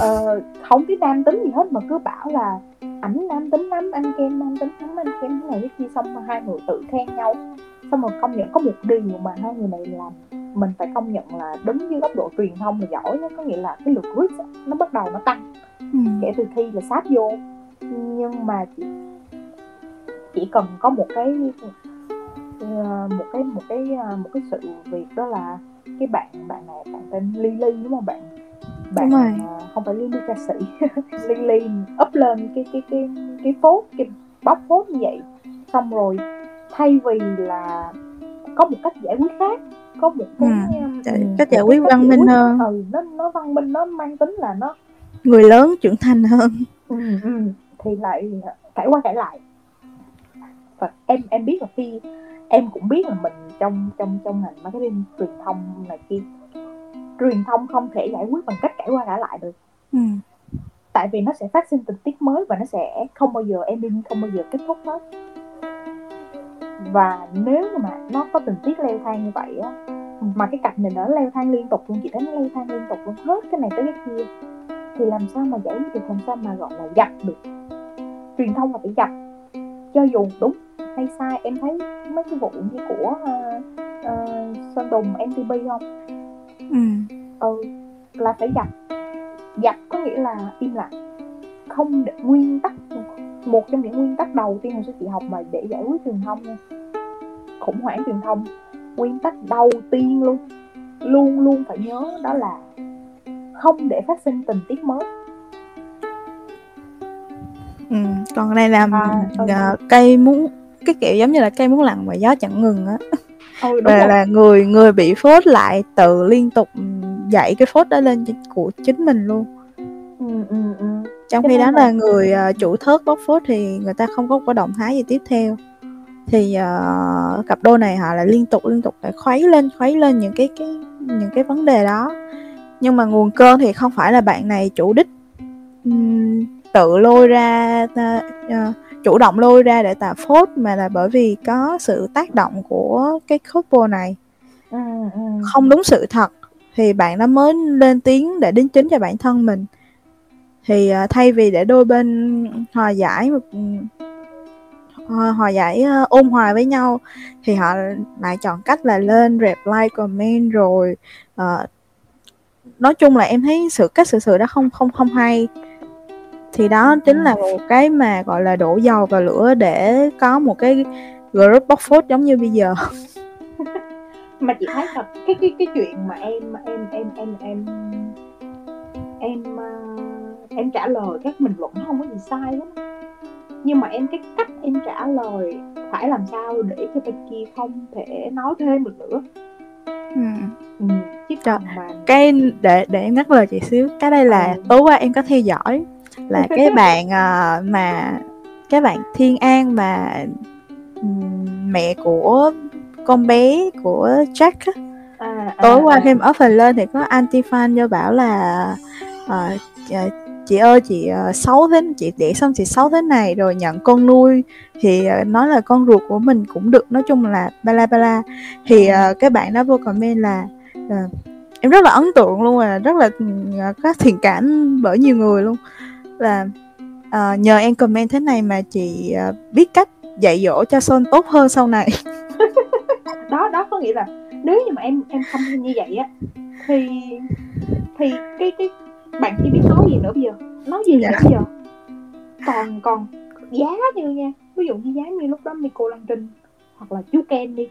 ờ, không biết nam tính gì hết mà cứ bảo là ảnh nam tính lắm, anh kem nam tính lắm, anh kem thế này thế kia, xong mà hai người tự khen nhau. Xong rồi công nhận có một điều mà hai người này làm mình phải công nhận là đứng dưới góc độ truyền thông là giỏi đó. Có nghĩa là cái lượt reach nó bắt đầu nó tăng kể ừ. từ khi là sáp vô. Nhưng mà chị, chỉ cần có một cái một cái một cái một cái sự việc, đó là cái bạn bạn này, bạn tên Lily đúng không, bạn bạn không phải Lily ca sĩ Lily up lên cái cái cái cái post, cái bóc post như vậy, xong rồi thay vì là có một cách giải quyết khác, có một cái ừ. um, cách giải quyết văn minh hơn, ừ, nó nó văn minh, nó mang tính là nó người lớn trưởng thành hơn, ừ, ừ. thì lại cãi qua cãi lại. Và em em biết là khi em cũng biết là mình trong trong trong ngành marketing truyền thông này kia, truyền thông không thể giải quyết bằng cách cãi qua cãi lại được, ừ. tại vì nó sẽ phát sinh tình tiết mới và nó sẽ không bao giờ ending, không bao giờ kết thúc hết. Và nếu như mà nó có tình tiết leo thang như vậy á, mà cái cặp này nó leo thang liên tục luôn, chị thấy nó leo thang liên tục luôn, hết cái này tới cái kia, thì làm sao mà giải quyết được, làm sao mà gọi là dập được. Truyền thông là phải dập, cho dù đúng hay sai. Em thấy mấy cái vụ như của uh, uh, Sơn Tùng em tê pê không? Ừ. Ừ, là phải dập. Dập có nghĩa là im lặng, không để nguyên tắc. Một trong những nguyên tắc đầu tiên hồi xưa chị học mà để giải quyết truyền thông nha, khủng hoảng truyền thông, nguyên tắc đầu tiên luôn luôn luôn phải nhớ, đó là không để phát sinh tình tiết mới. Ừ, còn đây là à, ừ. cây muốn, cái kiểu giống như là cây muốn lặng mà gió chẳng ngừng á, ừ, là, là người người bị phốt lại tự liên tục dạy cái phốt đó lên của chính mình luôn. ừ, ừ, ừ. Trong khi đó là người uh, chủ thớt bóc phốt thì người ta không có, có động thái gì tiếp theo, thì uh, cặp đôi này họ lại liên tục liên tục lại khuấy lên khuấy lên những cái cái những cái vấn đề đó. Nhưng mà nguồn cơn thì không phải là bạn này chủ đích um, tự lôi ra uh, chủ động lôi ra để tạo phốt, mà là bởi vì có sự tác động của cái couple này không đúng sự thật thì bạn đó mới lên tiếng để đính chính cho bản thân mình. Thì uh, thay vì để đôi bên hòa giải hòa, hòa giải uh, ôn hòa với nhau, thì họ lại chọn cách là lên reply comment rồi uh, nói chung là em thấy sự cách sự sự đó không không không hay. Thì đó chính là một cái mà gọi là đổ dầu vào lửa để có một cái group bóc phốt giống như bây giờ. Mà chị thấy thật cái cái cái chuyện mà em em em em em em uh... em trả lời các bình luận không có gì sai hết, nhưng mà em cái cách em trả lời phải làm sao để cho bên kia không thể nói thêm được nữa. Ừ. Ừ. Chứ còn mà... cái để để em ngắt lời chị xíu, cái đây là ừ. tối qua em có theo dõi là cái bạn uh, mà cái bạn Thiên An mà um, mẹ của con bé của Jack à, tối à, qua à. Khi mà off lên thì có anti fan vô bảo là uh, uh, chị ơi chị uh, xấu thế, chị đẻ xong chị xấu thế này, rồi nhận con nuôi thì uh, nói là con ruột của mình cũng được, nói chung là bla bla. Thì uh, cái bạn đó vô comment là uh, em rất là ấn tượng luôn, là rất là uh, có thiện cảm bởi nhiều người luôn, là uh, nhờ em comment thế này mà chị uh, biết cách dạy dỗ cho Sơn tốt hơn sau này. Đó đó có nghĩa là Nếu như mà em em không như vậy á thì thì cái cái bạn chỉ biết nói gì nữa bây giờ, nói gì dạ. nữa bây giờ. Còn còn giá như nha, ví dụ như giá như lúc đó Nicole Lan Trinh hoặc là chú Ken đi,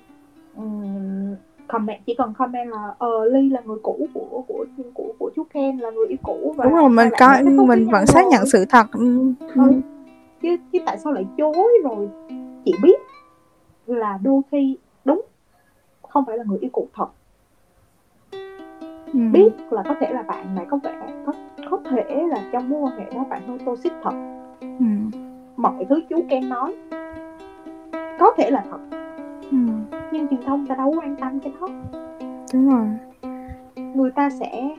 uhm, comment chỉ cần comment là ờ Ly là người cũ của của của của chú Ken, là người yêu cũ, và đúng rồi mình coi mình vẫn xác nhận sự thật. Ừ. Ừ. Chứ, chứ tại sao lại chối rồi? Chị biết là đôi khi đúng không phải là người yêu cũ thật. Ừ. Biết là có thể là bạn này có vẻ có, có thể là trong mối quan hệ đó bạn hơi toxic thật. Ừ. Mọi thứ chú Ken nói có thể là thật. Ừ. Nhưng truyền thông ta đâu quan tâm cái đó. Đúng rồi. Người ta sẽ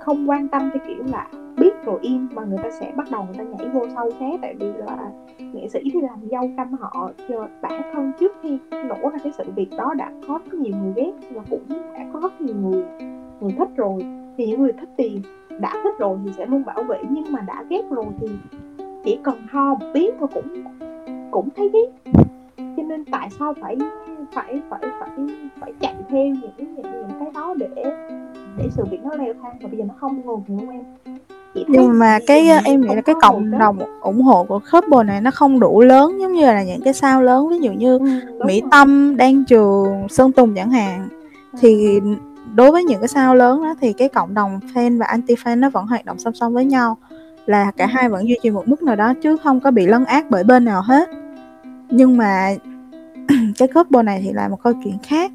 không quan tâm cái kiểu là biết rồi im, mà người ta sẽ bắt đầu người ta nhảy vô sâu xé. Tại vì là nghệ sĩ thì làm dâu căm họ, giờ bản thân trước khi nổ ra cái sự việc đó đã có rất nhiều người ghét và cũng đã có rất nhiều người người thích rồi. Thì những người thích thì đã thích rồi thì sẽ luôn bảo vệ, nhưng mà đã ghét rồi thì chỉ cần ho một tiếng thôi cũng cũng thấy ghét. Cho nên tại sao phải phải phải phải phải chạy theo những những, những cái đó để để sự việc nó leo thang, và bây giờ nó không ngừng nữa em. Nhưng mà cái em nghĩ là cái cộng đồng ủng hộ của couple này nó không đủ lớn, giống như là những cái sao lớn, ví dụ như Mỹ Tâm, Đan Trường, Sơn Tùng chẳng hạn. Thì đối với những cái sao lớn đó thì cái cộng đồng fan và anti fan nó vẫn hoạt động song song với nhau, là cả hai vẫn duy trì một mức nào đó chứ không có bị lấn át bởi bên nào hết. Nhưng mà cái couple này thì là một câu chuyện khác,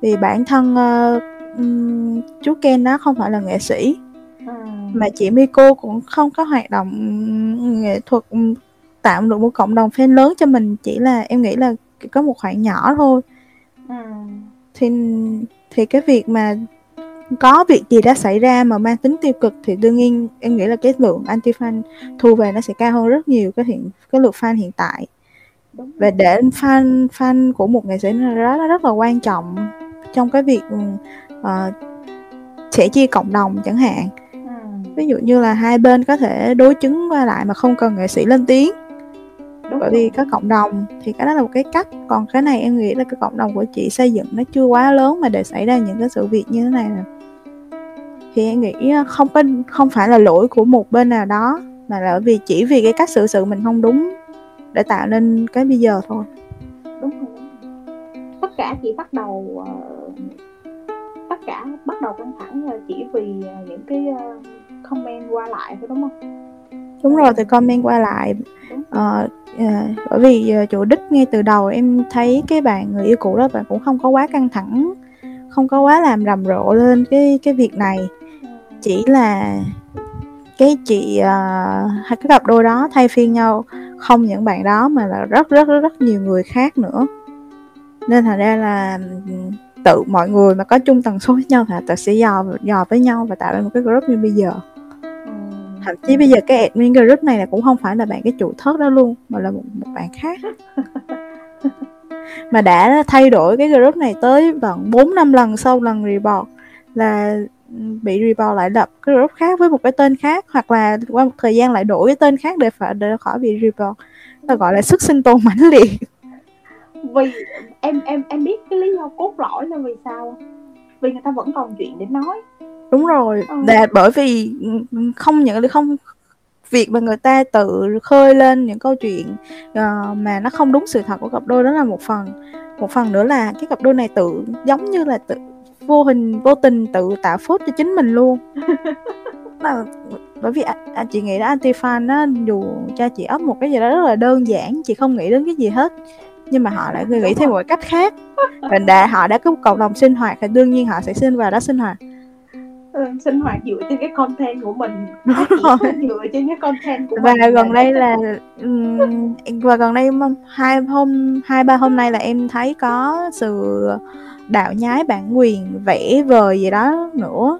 vì bản thân uh, chú Ken đó không phải là nghệ sĩ, mà chị Miko cũng không có hoạt động nghệ thuật tạo được một cộng đồng fan lớn cho mình, chỉ là em nghĩ là có một khoảng nhỏ thôi. Ừ. Thì thì cái việc mà có việc gì đã xảy ra mà mang tính tiêu cực thì đương nhiên em nghĩ là cái lượng anti fan thu về nó sẽ cao hơn rất nhiều cái hiện cái lượng fan hiện tại. Và để fan fan của một nghệ sĩ đó nó rất là quan trọng trong cái việc uh, sẻ chia cộng đồng chẳng hạn. Ví dụ như là hai bên có thể đối chứng qua lại mà không cần nghệ sĩ lên tiếng. Đúng. Bởi vì có cộng đồng thì cái đó là một cái cách. Còn cái này em nghĩ là cái cộng đồng của chị xây dựng nó chưa quá lớn mà để xảy ra những cái sự việc như thế này thì em nghĩ không có, không phải là lỗi của một bên nào đó, mà là vì chỉ vì cái cách xử sự mình không đúng để tạo nên cái bây giờ thôi. Đúng rồi. Tất cả chị bắt đầu Tất cả bắt đầu căng thẳng là chỉ vì những cái comment qua lại thôi, đúng không? Đúng rồi, từ comment qua lại. Ờ, bởi vì chủ đích ngay từ đầu em thấy cái bạn người yêu cũ đó bạn cũng không có quá căng thẳng, không có quá làm rầm rộ lên cái cái việc này. Chỉ là cái chị uh, cái cặp đôi đó thay phiên nhau, không những bạn đó mà là rất rất rất, rất nhiều người khác nữa. Nên thành ra là tự mọi người mà có chung tần số với nhau thì tự sẽ dò dò với nhau và tạo ra một cái group như bây giờ. Ừ. Thậm chí bây giờ cái admin group này là cũng không phải là bạn cái chủ thớt đó luôn, mà là một, một bạn khác mà đã thay đổi cái group này tới gần bốn năm lần sau lần report, là bị report lại lập cái group khác với một cái tên khác, hoặc là qua một thời gian lại đổi cái tên khác để phải để khỏi bị report. Là gọi là sức sinh tồn mãnh liệt. Vì em em em biết cái lý do cốt lõi là vì sao, vì người ta vẫn còn chuyện để nói. Đúng rồi. Ừ. Là bởi vì không những không việc mà người ta tự khơi lên những câu chuyện uh, mà nó không đúng sự thật của cặp đôi đó là một phần, một phần nữa là cái cặp đôi này tự giống như là tự vô hình vô tình tự tạo phốt cho chính mình luôn. Là, bởi vì à, à, chị nghĩ là anti fan á, dù cha chị ấp một cái gì đó rất là đơn giản, chị không nghĩ đến cái gì hết, nhưng mà họ lại nghĩ theo một cách khác. Và họ đã có một cộng đồng sinh hoạt thì đương nhiên họ sẽ xin vào đó sinh hoạt. Ừ, sinh hoạt dựa trên cái content của mình. Dựa trên cái content của và mình. Gần đây là um, và gần đây hai hôm hai ba hôm nay là em thấy có sự đạo nhái bản quyền vẽ vời gì đó nữa,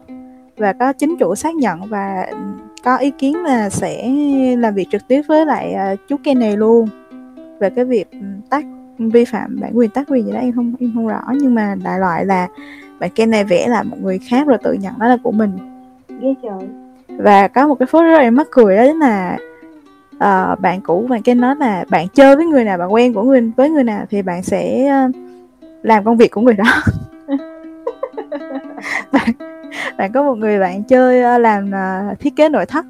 và có chính chủ xác nhận và có ý kiến là sẽ làm việc trực tiếp với lại uh, chú Ken này luôn về cái việc tác vi phạm bản quyền tác quyền gì đó, em không em không rõ, nhưng mà đại loại là bạn Ken này vẽ là một người khác rồi tự nhận đó là của mình. Ghê trời. Và có một cái phốt rất em mắc cười đó chính là uh, bạn cũ bạn Ken nói là bạn chơi với người nào, bạn quen của người với người nào thì bạn sẽ làm công việc của người đó. bạn có một người bạn chơi làm thiết kế nội thất,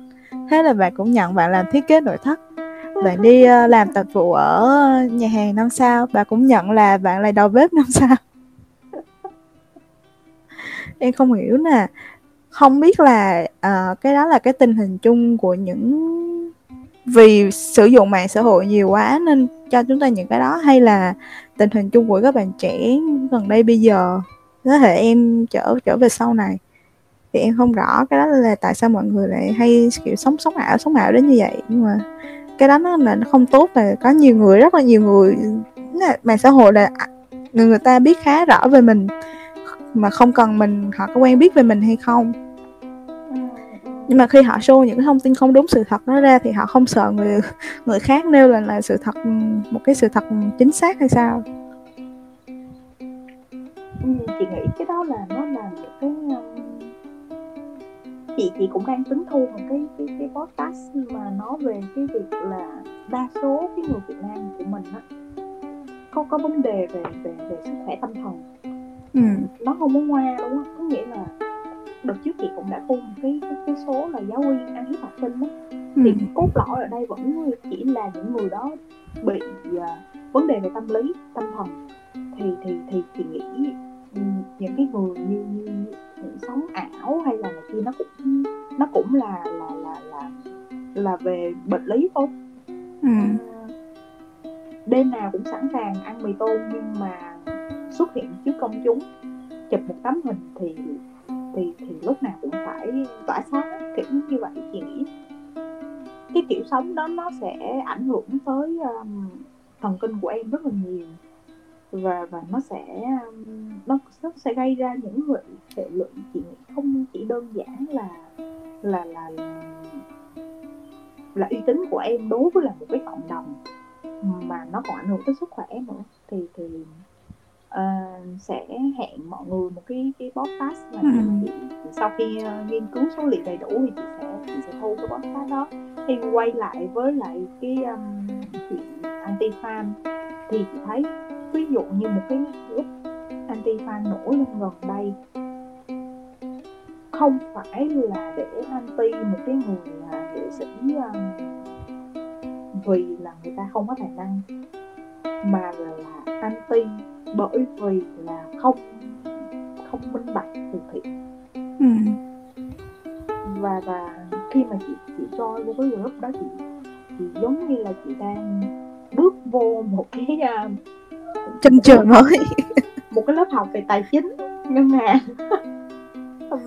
thế là bạn cũng nhận bạn làm thiết kế nội thất. Bạn đi làm tạp vụ ở nhà hàng năm sao, bạn cũng nhận là bạn là đầu bếp năm sao. Em không hiểu nè, không biết là uh, cái đó là cái tình hình chung của những, vì sử dụng mạng xã hội nhiều quá nên cho chúng ta những cái đó, hay là tình hình chung của các bạn trẻ gần đây bây giờ, thế hệ em trở trở về sau này, thì em không rõ cái đó là tại sao mọi người lại hay kiểu sống sống ảo sống ảo đến như vậy. Nhưng mà cái đó nó là nó không tốt, là có nhiều người, rất là nhiều người, mạng xã hội là người người ta biết khá rõ về mình mà không cần mình, họ có quen biết về mình hay không. Nhưng mà khi họ show những cái thông tin không đúng sự thật đó ra thì họ không sợ người người khác nêu lên là, là sự thật, một cái sự thật chính xác hay sao? Chị nghĩ cái đó là nó là một cái chị chị cũng đang tính thu một cái cái cái podcast mà nói về cái việc là đa số cái người Việt Nam của mình á có có vấn đề về về về sức khỏe tâm thần. Ừ. Nó không muốn ngoa đúng không? Có nghĩa là đợt trước chị cũng đã thu một cái, cái, cái số là giáo viên ăn hiếp học sinh đó. Ừ. Thì cốt lõi ở đây vẫn chỉ là những người đó bị uh, vấn đề về tâm lý, tâm thần. Thì thì thì chị nghĩ những cái người như, như những sống ảo hay là này kia nó cũng nó cũng là là là là là về bệnh lý thôi. Ừ. Đêm nào cũng sẵn sàng ăn mì tôm nhưng mà xuất hiện trước công chúng chụp một tấm hình thì thì thì lúc nào cũng phải tỏa sáng, kiểu như vậy. Chị nghĩ cái kiểu sống đó nó sẽ ảnh hưởng tới um, thần kinh của em rất là nhiều, và và nó sẽ nó sẽ gây ra những hệ lụy, chị nghĩ không chỉ đơn giản là là là là uy tín của em đối với là một cái cộng đồng, mà nó còn ảnh hưởng tới sức khỏe nữa. Thì thì Uh, sẽ hẹn mọi người một cái cái podcast mà ừ. chị, sau khi uh, nghiên cứu số liệu đầy đủ thì chị sẽ chị sẽ thu cái podcast đó. Thì quay lại với lại cái um, chuyện anti fan thì chị thấy ví dụ như một cái group anti fan nổi lên gần đây không phải là để anti một cái người là nghệ sĩ um, vì là người ta không có tài năng, mà là anti bởi vì là không không minh bạch từ thiện. Ừ. Và và khi mà chị chị coi vô cái group đó, chị chị giống như là chị đang bước vô một cái uh, chân trời mới, một cái lớp học về tài chính, ngân hàng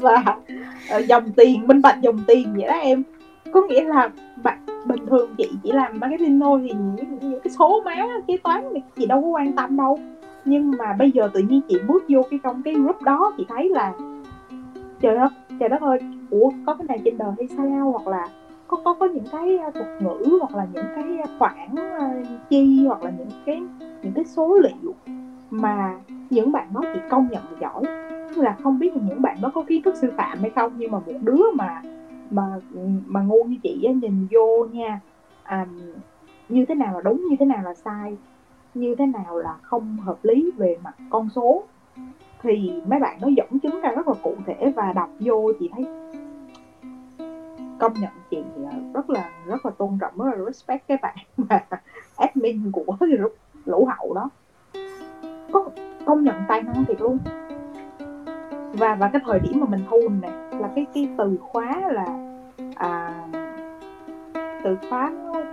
và uh, dòng tiền, minh bạch dòng tiền vậy đó em. Có nghĩa là bạn bình thường chị chỉ làm marketing thôi thì những, những cái số má kế toán thì chị đâu có quan tâm đâu. Nhưng mà bây giờ tự nhiên chị bước vô cái trong cái group đó, chị thấy là trời đất, trời đất ơi, ủa có cái này trên đời hay sao, hoặc là có có có những cái thuật ngữ, hoặc là những cái khoản chi, hoặc là những cái những cái số liệu mà những bạn đó chị công nhận là giỏi. Là không biết là những bạn đó có kiến thức sư phạm hay không, nhưng mà một đứa mà mà mà ngu như chị ấy, nhìn vô nha, à, như thế nào là đúng, như thế nào là sai, như thế nào là không hợp lý về mặt con số, thì mấy bạn nó dẫn chứng ra rất là cụ thể. Và đọc vô chị thấy, công nhận chị rất là rất là tôn trọng, rất là respect cái bạn mà admin của cái lũ hậu đó, có công nhận tài năng thiệt luôn. Và và cái thời điểm mà mình thu này là cái cái từ khóa là à, từ khóa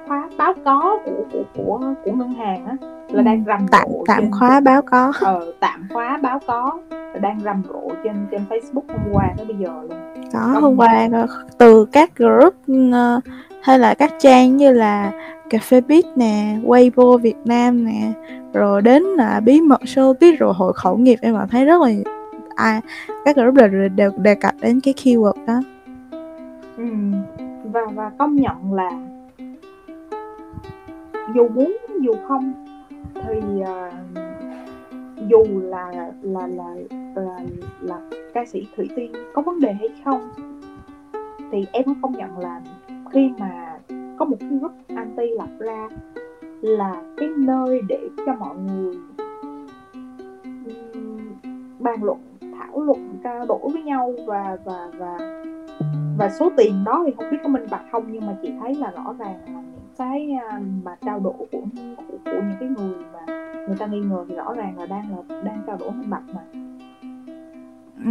khóa báo có của của của của ngân hàng á, là đang rầm tạm rộ tạm trên... khóa báo có ờ, tạm khóa báo có là đang rầm rộ trên trên Facebook hôm qua tới bây giờ luôn. Đó, Công hôm qua đó. Từ các group hay là các trang như là Cà Phê Beat nè, Weibo Việt Nam nè, rồi đến là Bí Mật Showbiz, rồi Hội Khẩu Nghiệp, em cảm thấy rất là à, các group đều, đều đề cập đến cái keyword đó. Ừ. và và công nhận là dù muốn dù không thì uh, dù là là, là là là là ca sĩ Thủy Tiên có vấn đề hay không thì em cũng công nhận là khi mà có một cái group anti lập ra là cái nơi để cho mọi người um, bàn luận thảo thảo luận trao đổi với nhau, và và và và số tiền đó thì không biết có minh bạch không, nhưng mà chị thấy là rõ ràng là những cái mà trao đổi của của, của những cái người mà người ta nghi ngờ thì rõ ràng là đang là đang trao đổi minh bạch mà. Ừ.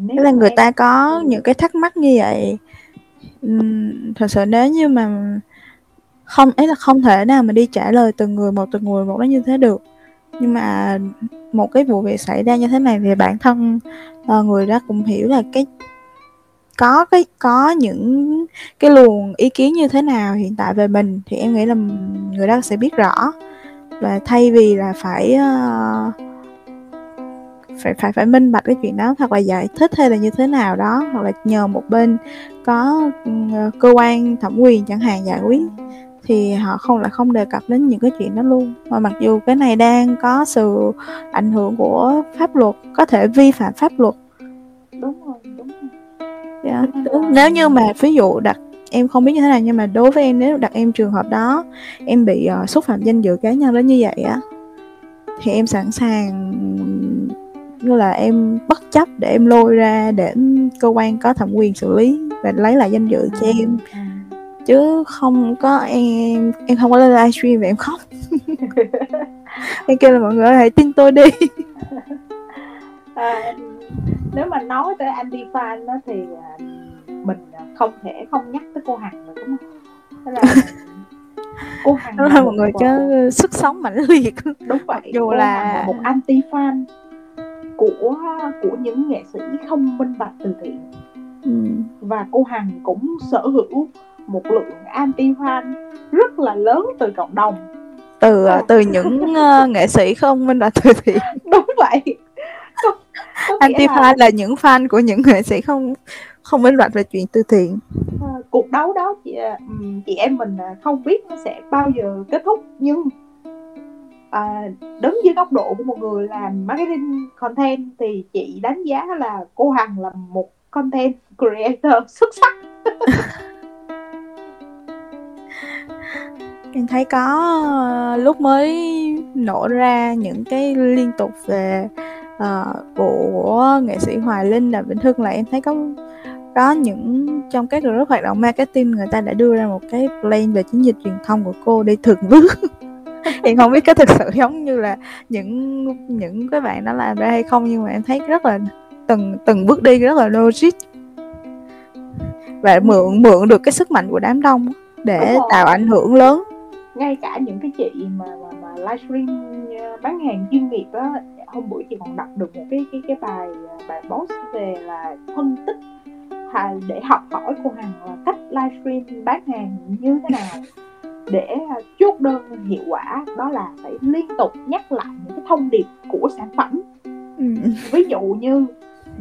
Nếu là người em... ta có những cái thắc mắc như vậy, thật sự nếu như mà không ấy là không thể nào mà đi trả lời từng người một từng người một nó như thế được. Nhưng mà một cái vụ việc xảy ra như thế này thì bản thân người đó cũng hiểu là cái có cái có những cái luồng ý kiến như thế nào hiện tại về mình, thì em nghĩ là người đó sẽ biết rõ, và thay vì là phải uh, phải phải phải minh bạch cái chuyện đó, hoặc là giải thích hay là như thế nào đó, hoặc là nhờ một bên có uh, cơ quan thẩm quyền chẳng hạn giải quyết, thì họ không là không đề cập đến những cái chuyện đó luôn. Mà mặc dù cái này đang có sự ảnh hưởng của pháp luật, có thể vi phạm pháp luật. Đúng rồi, đúng rồi. Yeah. Nếu như mà ví dụ đặt em không biết như thế nào, nhưng mà đối với em nếu đặt em trường hợp đó, em bị uh, xúc phạm danh dự cá nhân đến như vậy á, thì em sẵn sàng như là em bất chấp để em lôi ra để cơ quan có thẩm quyền xử lý và lấy lại danh dự cho em, chứ không có em em không có lên livestream và em khóc. Em kêu là mọi người hãy tin tôi đi. À, nếu mà nói tới anti-fan đó thì mình không thể không nhắc tới cô Hằng rồi, đúng không? Thế là cô Hằng là một người có sức sống mãnh liệt, đúng vậy. Dù là... là một anti-fan của của những nghệ sĩ không minh bạch từ thiện, ừ. Và cô Hằng cũng sở hữu một lượng anti-fan rất là lớn từ cộng đồng, từ à. từ những uh, nghệ sĩ không minh bạch từ thiện, đúng vậy. Anti-fan là... là những fan của những nghệ sĩ không không minh bạch về chuyện từ thiện. À, cuộc đấu đó chị, chị em mình không biết nó sẽ bao giờ kết thúc, nhưng à, đứng dưới góc độ của một người làm marketing content thì chị đánh giá là cô Hằng là một content creator xuất sắc. Em thấy có lúc mới nổ ra những cái liên tục về uh, bộ của nghệ sĩ Hoài Linh là Bình Thương, là em thấy có có những trong các group hoạt động marketing người ta đã đưa ra một cái plan về chiến dịch truyền thông của cô đi từng bước. Em không biết có thực sự giống như là những những cái bạn đó làm ra hay không, nhưng mà em thấy rất là từng từng bước đi rất là logic và mượn mượn được cái sức mạnh của đám đông để tạo ảnh hưởng lớn. Ngay cả những cái chị mà mà, mà livestream bán hàng chuyên nghiệp á, hôm bữa chị còn đọc được một cái cái cái bài bài post về là phân tích để học hỏi cô Hằng là cách livestream bán hàng như thế nào để chốt đơn hiệu quả, đó là phải liên tục nhắc lại những cái thông điệp của sản phẩm. Ừ. Ví dụ như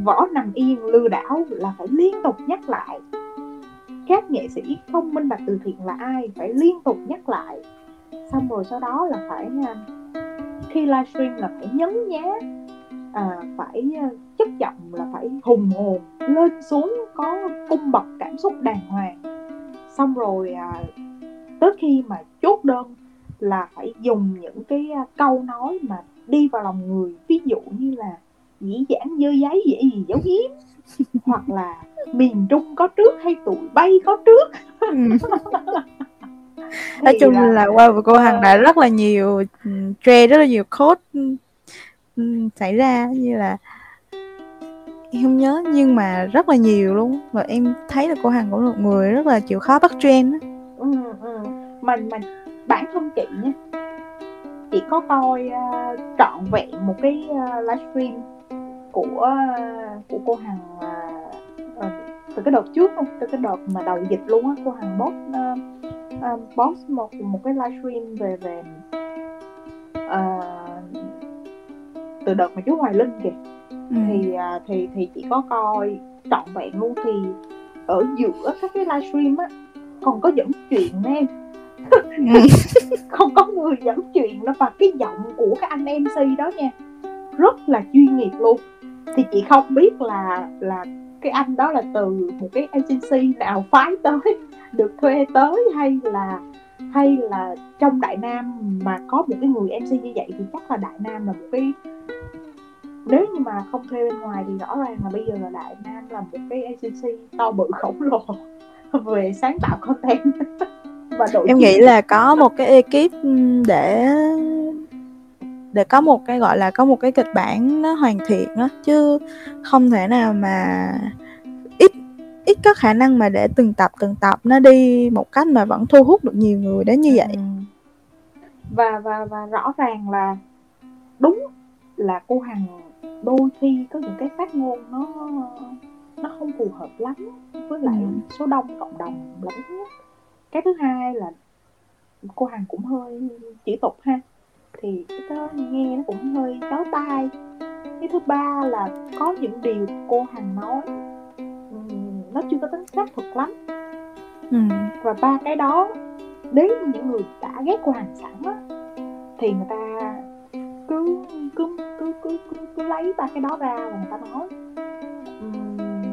vỏ nằm yên lừa đảo là phải liên tục nhắc lại, các nghệ sĩ không minh bạch từ thiện là ai phải liên tục nhắc lại, xong rồi sau đó là phải khi livestream là phải nhấn nhá, à, phải chất giọng là phải hùng hồn lên xuống, có cung bậc cảm xúc đàng hoàng, xong rồi à, tới khi mà chốt đơn là phải dùng những cái câu nói mà đi vào lòng người, ví dụ như là dĩ dãn dơ giấy dễ gì giấu giếm, hoặc là miền Trung có trước hay tụi bay có trước. Nói chung là, là qua wow, cô Hằng đã rất là nhiều trend, rất là nhiều code xảy ra, như là em không nhớ nhưng mà rất là nhiều luôn. Và em thấy là cô Hằng cũng là một người rất là chịu khó bắt trend đó. Ừ, ừ. Mà, mà bản thân chị nha, chị có coi uh, trọn vẹn một cái uh, livestream của uh, của cô Hằng uh, uh, từ cái đợt trước không, từ cái đợt mà đầu dịch luôn á, cô Hằng post uh, uh, post một một cái livestream về về uh, từ đợt mà chú Hoài Linh kìa, ừ. thì uh, thì thì chị có coi trọn vẹn luôn, thì ở giữa các cái livestream á còn có dẫn chuyện em. Không có người dẫn chuyện đó, và cái giọng của các anh em xê đó nha rất là chuyên nghiệp luôn. Thì chị không biết là là cái anh đó là từ một cái agency nào phái tới, được thuê tới, hay là hay là trong Đại Nam mà có một cái người em xê như vậy thì chắc là Đại Nam là một cái Nếu như mà không thuê bên ngoài thì rõ ràng là bây giờ là Đại Nam là một cái agency to bự khổng lồ về sáng tạo content. Và đội em nghĩ là có một cái ekip để để có một cái gọi là có một cái kịch bản nó hoàn thiện đó, chứ không thể nào mà ít ít có khả năng mà để từng tập từng tập nó đi một cách mà vẫn thu hút được nhiều người đến như vậy. Và và và rõ ràng là đúng là cô Hằng đôi khi có những cái phát ngôn nó nó không phù hợp lắm với lại ừ. số đông cộng đồng là thứ nhất. Cái thứ hai là cô Hằng cũng hơi chỉ tục ha, thì cái đó nghe nó cũng hơi chói tai. Cái thứ ba là có những điều cô Hằng nói nó chưa có tính xác thực lắm. ừ. Và ba cái đó đến những người đã ghét cô Hằng sẵn á thì người ta cứ cứ cứ cứ cứ, cứ lấy ba cái đó ra mà người ta nói. uhm,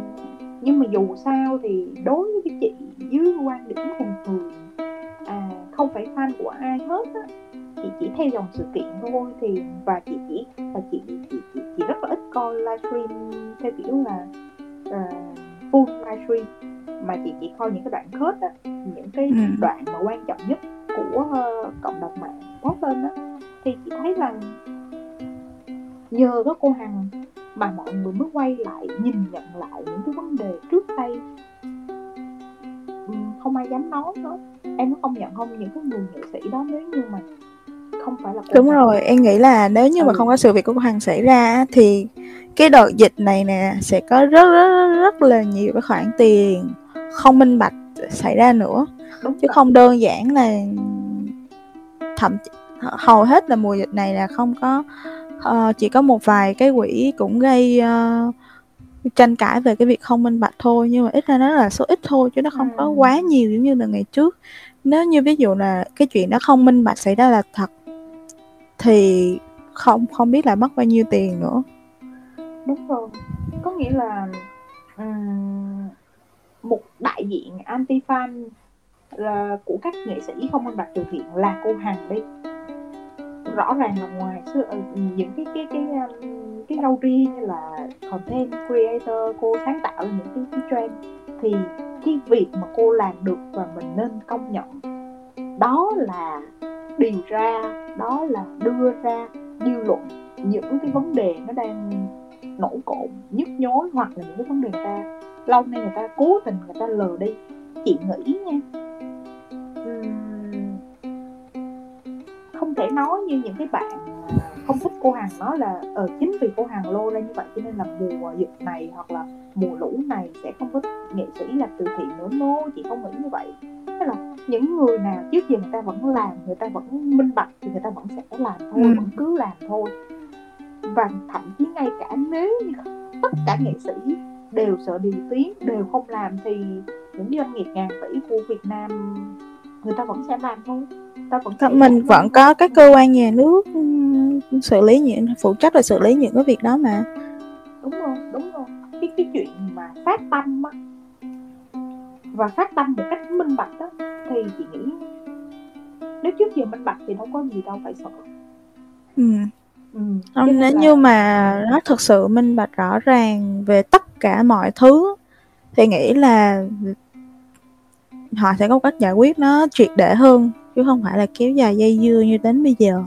nhưng mà dù sao thì đối với cái chị dưới quan điểm hùng cường, à, không phải fan của ai hết á, chị chỉ theo dòng sự kiện thôi, thì và chị chỉ và chị chị chị, chị, chị rất là ít coi livestream theo kiểu là uh, full livestream, mà chị chỉ coi những cái đoạn cut á, những cái ừ. đoạn mà quan trọng nhất của uh, cộng đồng mạng post lên á. Thì chị thấy là nhờ có cô Hằng mà mọi người mới quay lại nhìn nhận lại những cái vấn đề trước đây không ai dám nói nữa. Em có công nhận không, những cái người nghệ sĩ đó nếu như mà không phải là đúng Hằng... rồi em nghĩ là nếu như ừ. mà không có sự việc của cô Hằng xảy ra thì cái đợt dịch này nè sẽ có rất rất rất là nhiều cái khoản tiền không minh bạch xảy ra nữa. Đúng chứ rồi. Không đơn giản là thậm chí hầu hết là mùa dịch này là không có uh, chỉ có một vài cái quỹ cũng gây uh, tranh cãi về cái việc không minh bạch thôi, nhưng mà ít ra nó là số ít thôi chứ nó không à. có quá nhiều giống như là ngày trước. Nếu như ví dụ là cái chuyện đó không minh bạch xảy ra là thật thì không không biết là mất bao nhiêu tiền nữa. Đúng rồi, có nghĩa là um, một đại diện anti fan là của các nghệ sĩ không minh bạch từ thiện là cô Hằng đi. Rõ ràng là ngoài những cái cái cái cái râu ria như là content creator, cô sáng tạo những cái, cái trend, thì cái việc mà cô làm được và mình nên công nhận đó là điều ra, đó là đưa ra dư luận những cái vấn đề nó đang nổi cộm nhức nhối, hoặc là những cái vấn đề người ta lâu nay người ta cố tình người ta lờ đi. Chị nghĩ nha, không thể nói như những cái bạn không thích cô Hằng nói là ờ, chính vì cô Hằng lôi ra như vậy cho nên là mùa dịch này hoặc là mùa lũ này sẽ không thích nghệ sĩ làm từ thiện nữa. Nô, chị không nghĩ như vậy. Thế là những người nào trước giờ người ta vẫn làm, người ta vẫn minh bạch thì người ta vẫn sẽ làm thôi, ừ. vẫn cứ làm thôi. Và thậm chí ngay cả nếu như tất cả nghệ sĩ đều sợ điều tiếng, đều không làm thì những doanh nghiệp ngàn tỷ của Việt Nam người ta vẫn sẽ làm thôi. Ta vẫn mình làm vẫn làm. Có các cơ quan nhà nước xử lý những phụ trách và xử lý những cái việc đó mà. Đúng rồi, đúng rồi. Cái cái chuyện mà phát tâm á, và phát tâm một cách minh bạch á, thì chị nghĩ nếu trước giờ minh bạch thì đâu có gì đâu phải sợ. Ừ. Ừ. Không, nếu là... như mà nó thực sự minh bạch rõ ràng về tất cả mọi thứ thì nghĩ là họ sẽ có cách giải quyết nó triệt để hơn, chứ không phải là kéo dài dây dưa như đến bây giờ.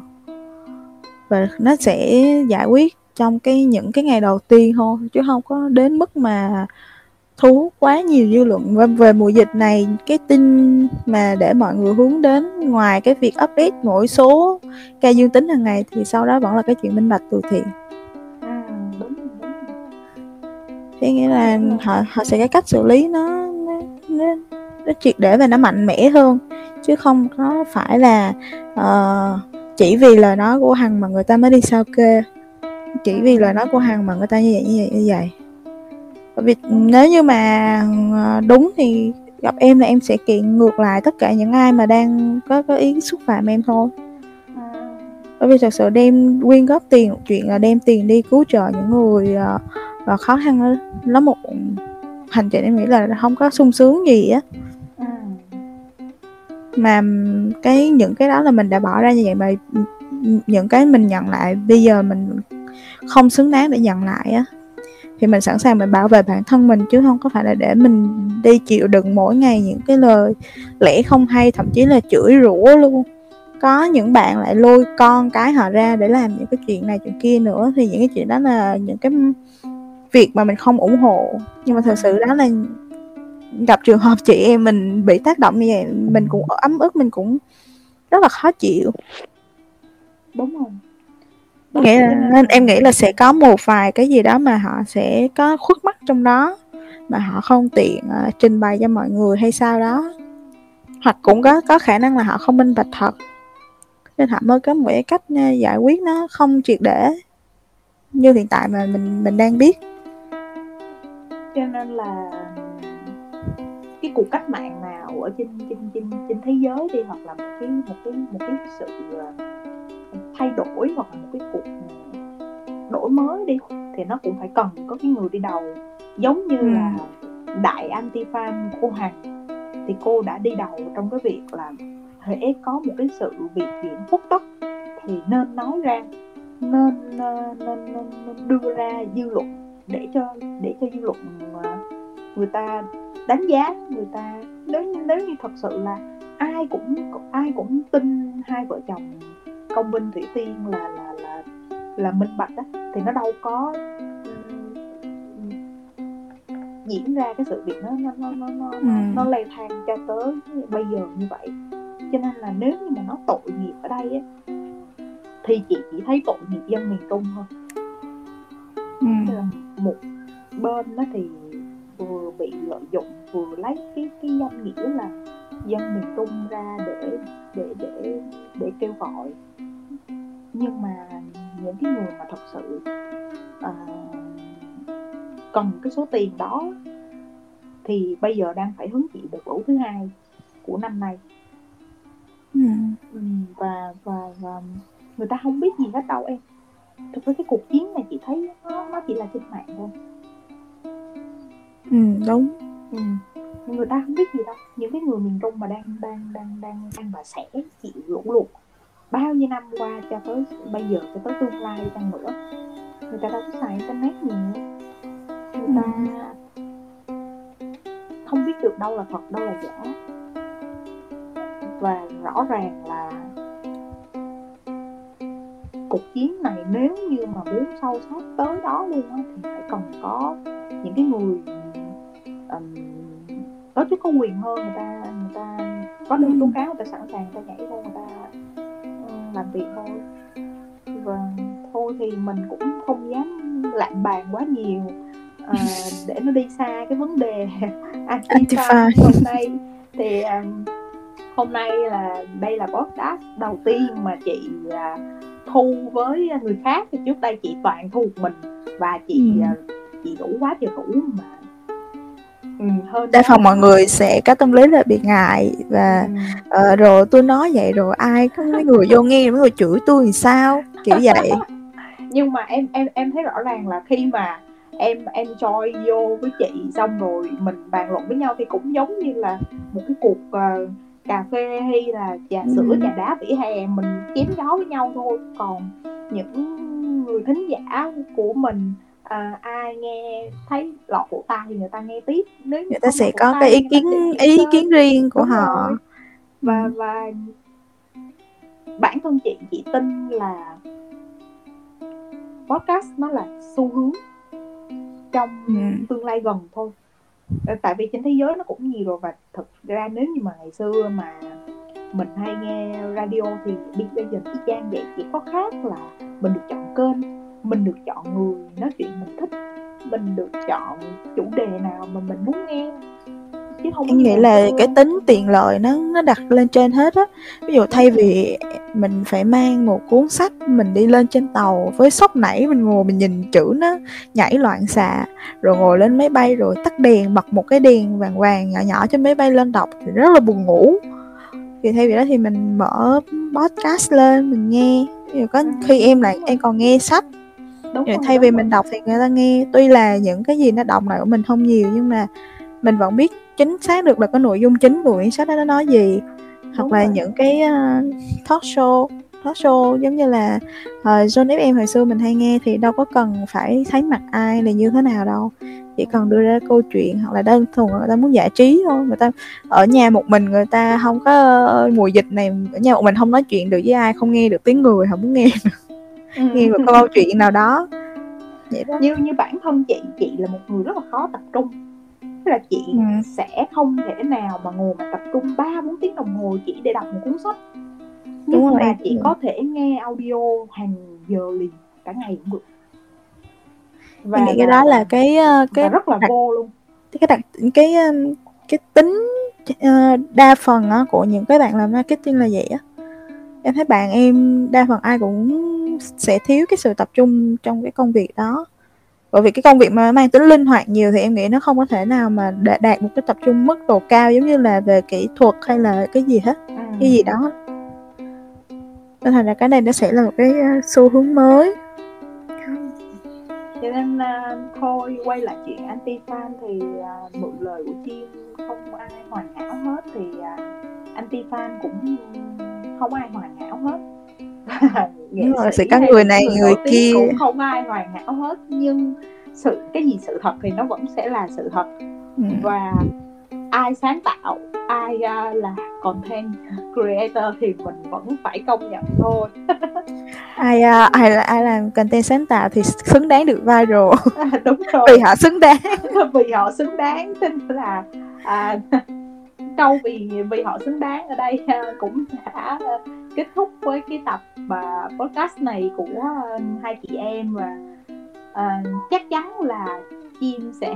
Và nó sẽ giải quyết trong cái những cái ngày đầu tiên thôi, chứ không có đến mức mà thu hút quá nhiều dư luận. Và về mùa dịch này, cái tin mà để mọi người hướng đến ngoài cái việc update mỗi số ca dương tính hàng ngày thì sau đó vẫn là cái chuyện minh bạch từ thiện. À, đúng, đúng. Thế nghĩa là họ, họ sẽ cái cách xử lý nó, nó, nó nó triệt để và nó mạnh mẽ hơn, chứ không có phải là uh, chỉ vì lời nói của Hằng mà người ta mới đi sao kê, chỉ vì lời nói của Hằng mà người ta như vậy như vậy như vậy. Bởi vì nếu như mà đúng thì gặp em là em sẽ kiện ngược lại tất cả những ai mà đang có có ý xúc phạm em thôi. Bởi vì thật sự đem quyên góp tiền, chuyện là đem tiền đi cứu trợ những người uh, khó khăn nó một hành trình em nghĩ là không có sung sướng gì á. À. Mà cái những cái đó là mình đã bỏ ra như vậy, mà những cái mình nhận lại bây giờ mình không xứng đáng để nhận lại á, thì mình sẵn sàng mình bảo vệ bản thân mình, chứ không có phải là để mình đi chịu đựng mỗi ngày những cái lời lẽ không hay, thậm chí là chửi rủa luôn. Có những bạn lại lôi con cái họ ra để làm những cái chuyện này chuyện kia nữa, thì những cái chuyện đó là những cái việc mà mình không ủng hộ. Nhưng mà thật sự đó là gặp trường hợp chị em mình bị tác động như vậy, mình cũng ấm ức, mình cũng rất là khó chịu. Đúng không? Nghĩa là, nên em nghĩ là sẽ có một vài cái gì đó mà họ sẽ có khuất mắt trong đó mà họ không tiện uh, trình bày cho mọi người hay sao đó, hoặc cũng có, có khả năng là họ không minh bạch thật, nên họ mới có một cái cách giải quyết nó không triệt để như hiện tại mà mình mình đang biết. Cho nên là cái cuộc cách mạng nào ở trên trên trên trên thế giới đi, hoặc là một cái một cái một cái sự thay đổi, hoặc là một cái cuộc đổi mới đi, thì nó cũng phải cần có cái người đi đầu. Giống như ừ. là đại anti-fan cô Hằng, thì cô đã đi đầu trong cái việc là hễ có một cái sự việc diễn khuất tất thì nên nói ra, nên nên nên, nên đưa ra dư luận để cho để cho dư luận người ta đánh giá người ta. Nếu như, nếu như thật sự là ai cũng ai cũng tin hai vợ chồng Công Vinh Thủy Tiên là là là là minh bạch đó, thì nó đâu có diễn ra cái sự việc nó nó nó nó nó, ừ. nó leo thang cho tới bây giờ như vậy. Cho nên là nếu như mà nó tội nghiệp ở đây ấy, thì chị chỉ thấy tội nghiệp dân miền Trung thôi. Ừ. Tức là một bên đó thì vừa bị lợi dụng, vừa lấy cái cái danh nghĩa là dân miền Trung ra để để để để kêu gọi, nhưng mà những cái người mà thật sự uh, cần cái số tiền đó thì bây giờ đang phải hứng chịu đợt lũ thứ hai của năm nay. ừ. và, và và người ta không biết gì hết đâu em. Thực ra cái cuộc chiến này chị thấy nó, nó chỉ là trên mạng thôi. Ừ đúng. ừ. Người ta không biết gì đâu. Những cái người miền Trung mà đang đang đang đang đang và sẽ chịu lũ lụt bao nhiêu năm qua cho tới bây giờ, cho tới tương lai đi chăng nữa, người ta đâu có xài internet gì nữa. Người ta không biết được đâu là thật, đâu là giả. Và rõ ràng là cuộc chiến này nếu như mà muốn sâu sát tới đó luôn á, thì phải cần có những cái người um, có chút có quyền hơn. Người ta người ta có đơn tố cáo, người ta sẵn sàng, người ta nhảy vô, người ta um, làm việc thôi. Và thôi thì mình cũng không dám lạm bàn quá nhiều. À, để nó đi xa cái vấn đề Antifa hôm nay, thì um, hôm nay là đây là podcast đầu tiên mà chị uh, thu với người khác. Trước đây chị toàn thu mình, và chị ừ. uh, chị đủ quá trời đủ mà ừ, hơn đa phần mọi người sẽ có tâm lý là bị ngại và ừ. uh, rồi tôi nói vậy rồi ai có mấy người vô nghe, mấy người chửi tôi thì sao kiểu vậy. Nhưng mà em em em thấy rõ ràng là khi mà em em join vô với chị xong rồi mình bàn luận với nhau, thì cũng giống như là một cái cuộc uh, cà phê hay là trà sữa, ừ. trà đá vỉa hè, mình chém gió với nhau thôi. Còn những người thính giả của mình, uh, ai nghe thấy lọt cổ tai thì người ta nghe tiếp. Nếu người ta sẽ có cái ý kiến ý kiến riêng của họ. Và và bản thân chị chị tin là podcast nó là xu hướng trong ừ. tương lai gần thôi. Tại vì trên thế giới nó cũng nhiều rồi. Và thật ra nếu như mà ngày xưa mà mình hay nghe radio thì biết bây giờ y chang vậy, chỉ có khác là mình được chọn kênh, mình được chọn người nói chuyện mình thích, mình được chọn chủ đề nào mà mình muốn nghe. Chứ không em nghĩ là cái tính tiện lợi nó nó đặt lên trên hết á. Ví dụ thay vì mình phải mang một cuốn sách mình đi lên trên tàu với sốc nảy, mình ngồi mình nhìn chữ nó nhảy loạn xạ, rồi ngồi lên máy bay rồi tắt đèn, bật một cái đèn vàng vàng nhỏ nhỏ cho máy bay lên đọc thì rất là buồn ngủ. Thì thay vì đó thì mình mở podcast lên mình nghe. Ví dụ có khi em là em còn nghe sách. Đúng rồi, thay vì mình đọc thì người ta nghe. Tuy là những cái gì nó động lại của mình không nhiều, nhưng mà mình vẫn biết chính xác được là cái nội dung chính của quyển sách đó nó nói gì. Đúng hoặc là rồi. Những cái uh, talk show talk show giống như là uh, John ép em hồi xưa mình hay nghe, thì đâu có cần phải thấy mặt ai là như thế nào đâu, chỉ cần đưa ra câu chuyện hoặc là đơn thuần người ta muốn giải trí thôi. Người ta ở nhà một mình, người ta không có, mùa dịch này ở nhà một mình không nói chuyện được với ai, không nghe được tiếng người, không muốn nghe được. Nghe một câu chuyện nào đó vậy đó. Như, như bản thân chị, chị là một người rất là khó tập trung, tức là chị ừ. sẽ không thể nào mà ngồi mà tập trung ba bốn tiếng đồng hồ chỉ để đọc một cuốn sách. Nhưng Đúng mà rồi. chị ừ. có thể nghe audio hàng giờ liền, cả ngày cũng được. Và nghĩ cái đó là cái cái rất là đặc, vô luôn. Cái đặc cái cái tính đa phần của những cái bạn làm marketing là vậy á. Em thấy bạn em đa phần ai cũng sẽ thiếu cái sự tập trung trong cái công việc đó. Bởi vì cái công việc mà mang tính linh hoạt nhiều thì em nghĩ nó không có thể nào mà đạt một cái tập trung mức độ cao giống như là về kỹ thuật hay là cái gì hết, à. cái gì đó. Nên thành ra cái này nó sẽ là một cái xu hướng mới. Cho nên uh, thôi quay lại chuyện anti-fan thì uh, mượn lời của Chim, không ai hoàn hảo hết thì uh, anti-fan cũng không ai hoàn hảo hết. Đúng rồi, sự các người này người, người kia cũng không ai hoàn hảo hết, nhưng sự cái gì sự thật thì nó vẫn sẽ là sự thật. Ừ. Và ai sáng tạo, ai uh, là content creator thì mình vẫn phải công nhận thôi. Ai uh, ai là ai làm content sáng tạo thì xứng đáng được viral. À, đúng rồi. Vì họ xứng đáng, vì họ xứng đáng nên là à, câu vì vì họ xứng đáng ở đây uh, cũng đã uh, kết thúc với cái tập uh, podcast này của uh, hai chị em. Và uh, chắc chắn là Chim sẽ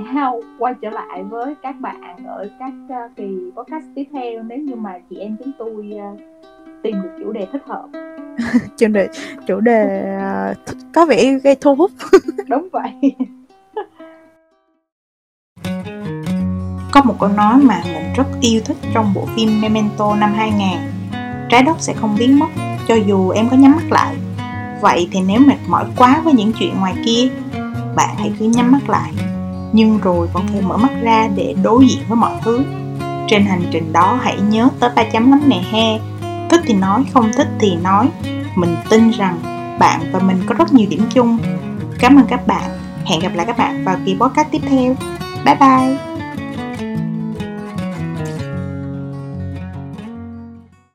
quay trở lại với các bạn ở các uh, kỳ podcast tiếp theo nếu như mà chị em chúng tôi uh, tìm được chủ đề thích hợp. Chủ đề, chủ đề uh, có vẻ gây thu hút. Đúng vậy. Có một câu nói mà mình rất yêu thích trong bộ phim Memento năm hai nghìn: trái đất sẽ không biến mất cho dù em có nhắm mắt lại. Vậy thì nếu mệt mỏi quá với những chuyện ngoài kia, bạn hãy cứ nhắm mắt lại, nhưng rồi vẫn phải mở mắt ra để đối diện với mọi thứ. Trên hành trình đó hãy nhớ tới ba chấm lắm nè he: thích thì nói, không thích thì nói. Mình tin rằng bạn và mình có rất nhiều điểm chung. Cảm ơn các bạn. Hẹn gặp lại các bạn vào kỳ podcast tiếp theo. Bye bye.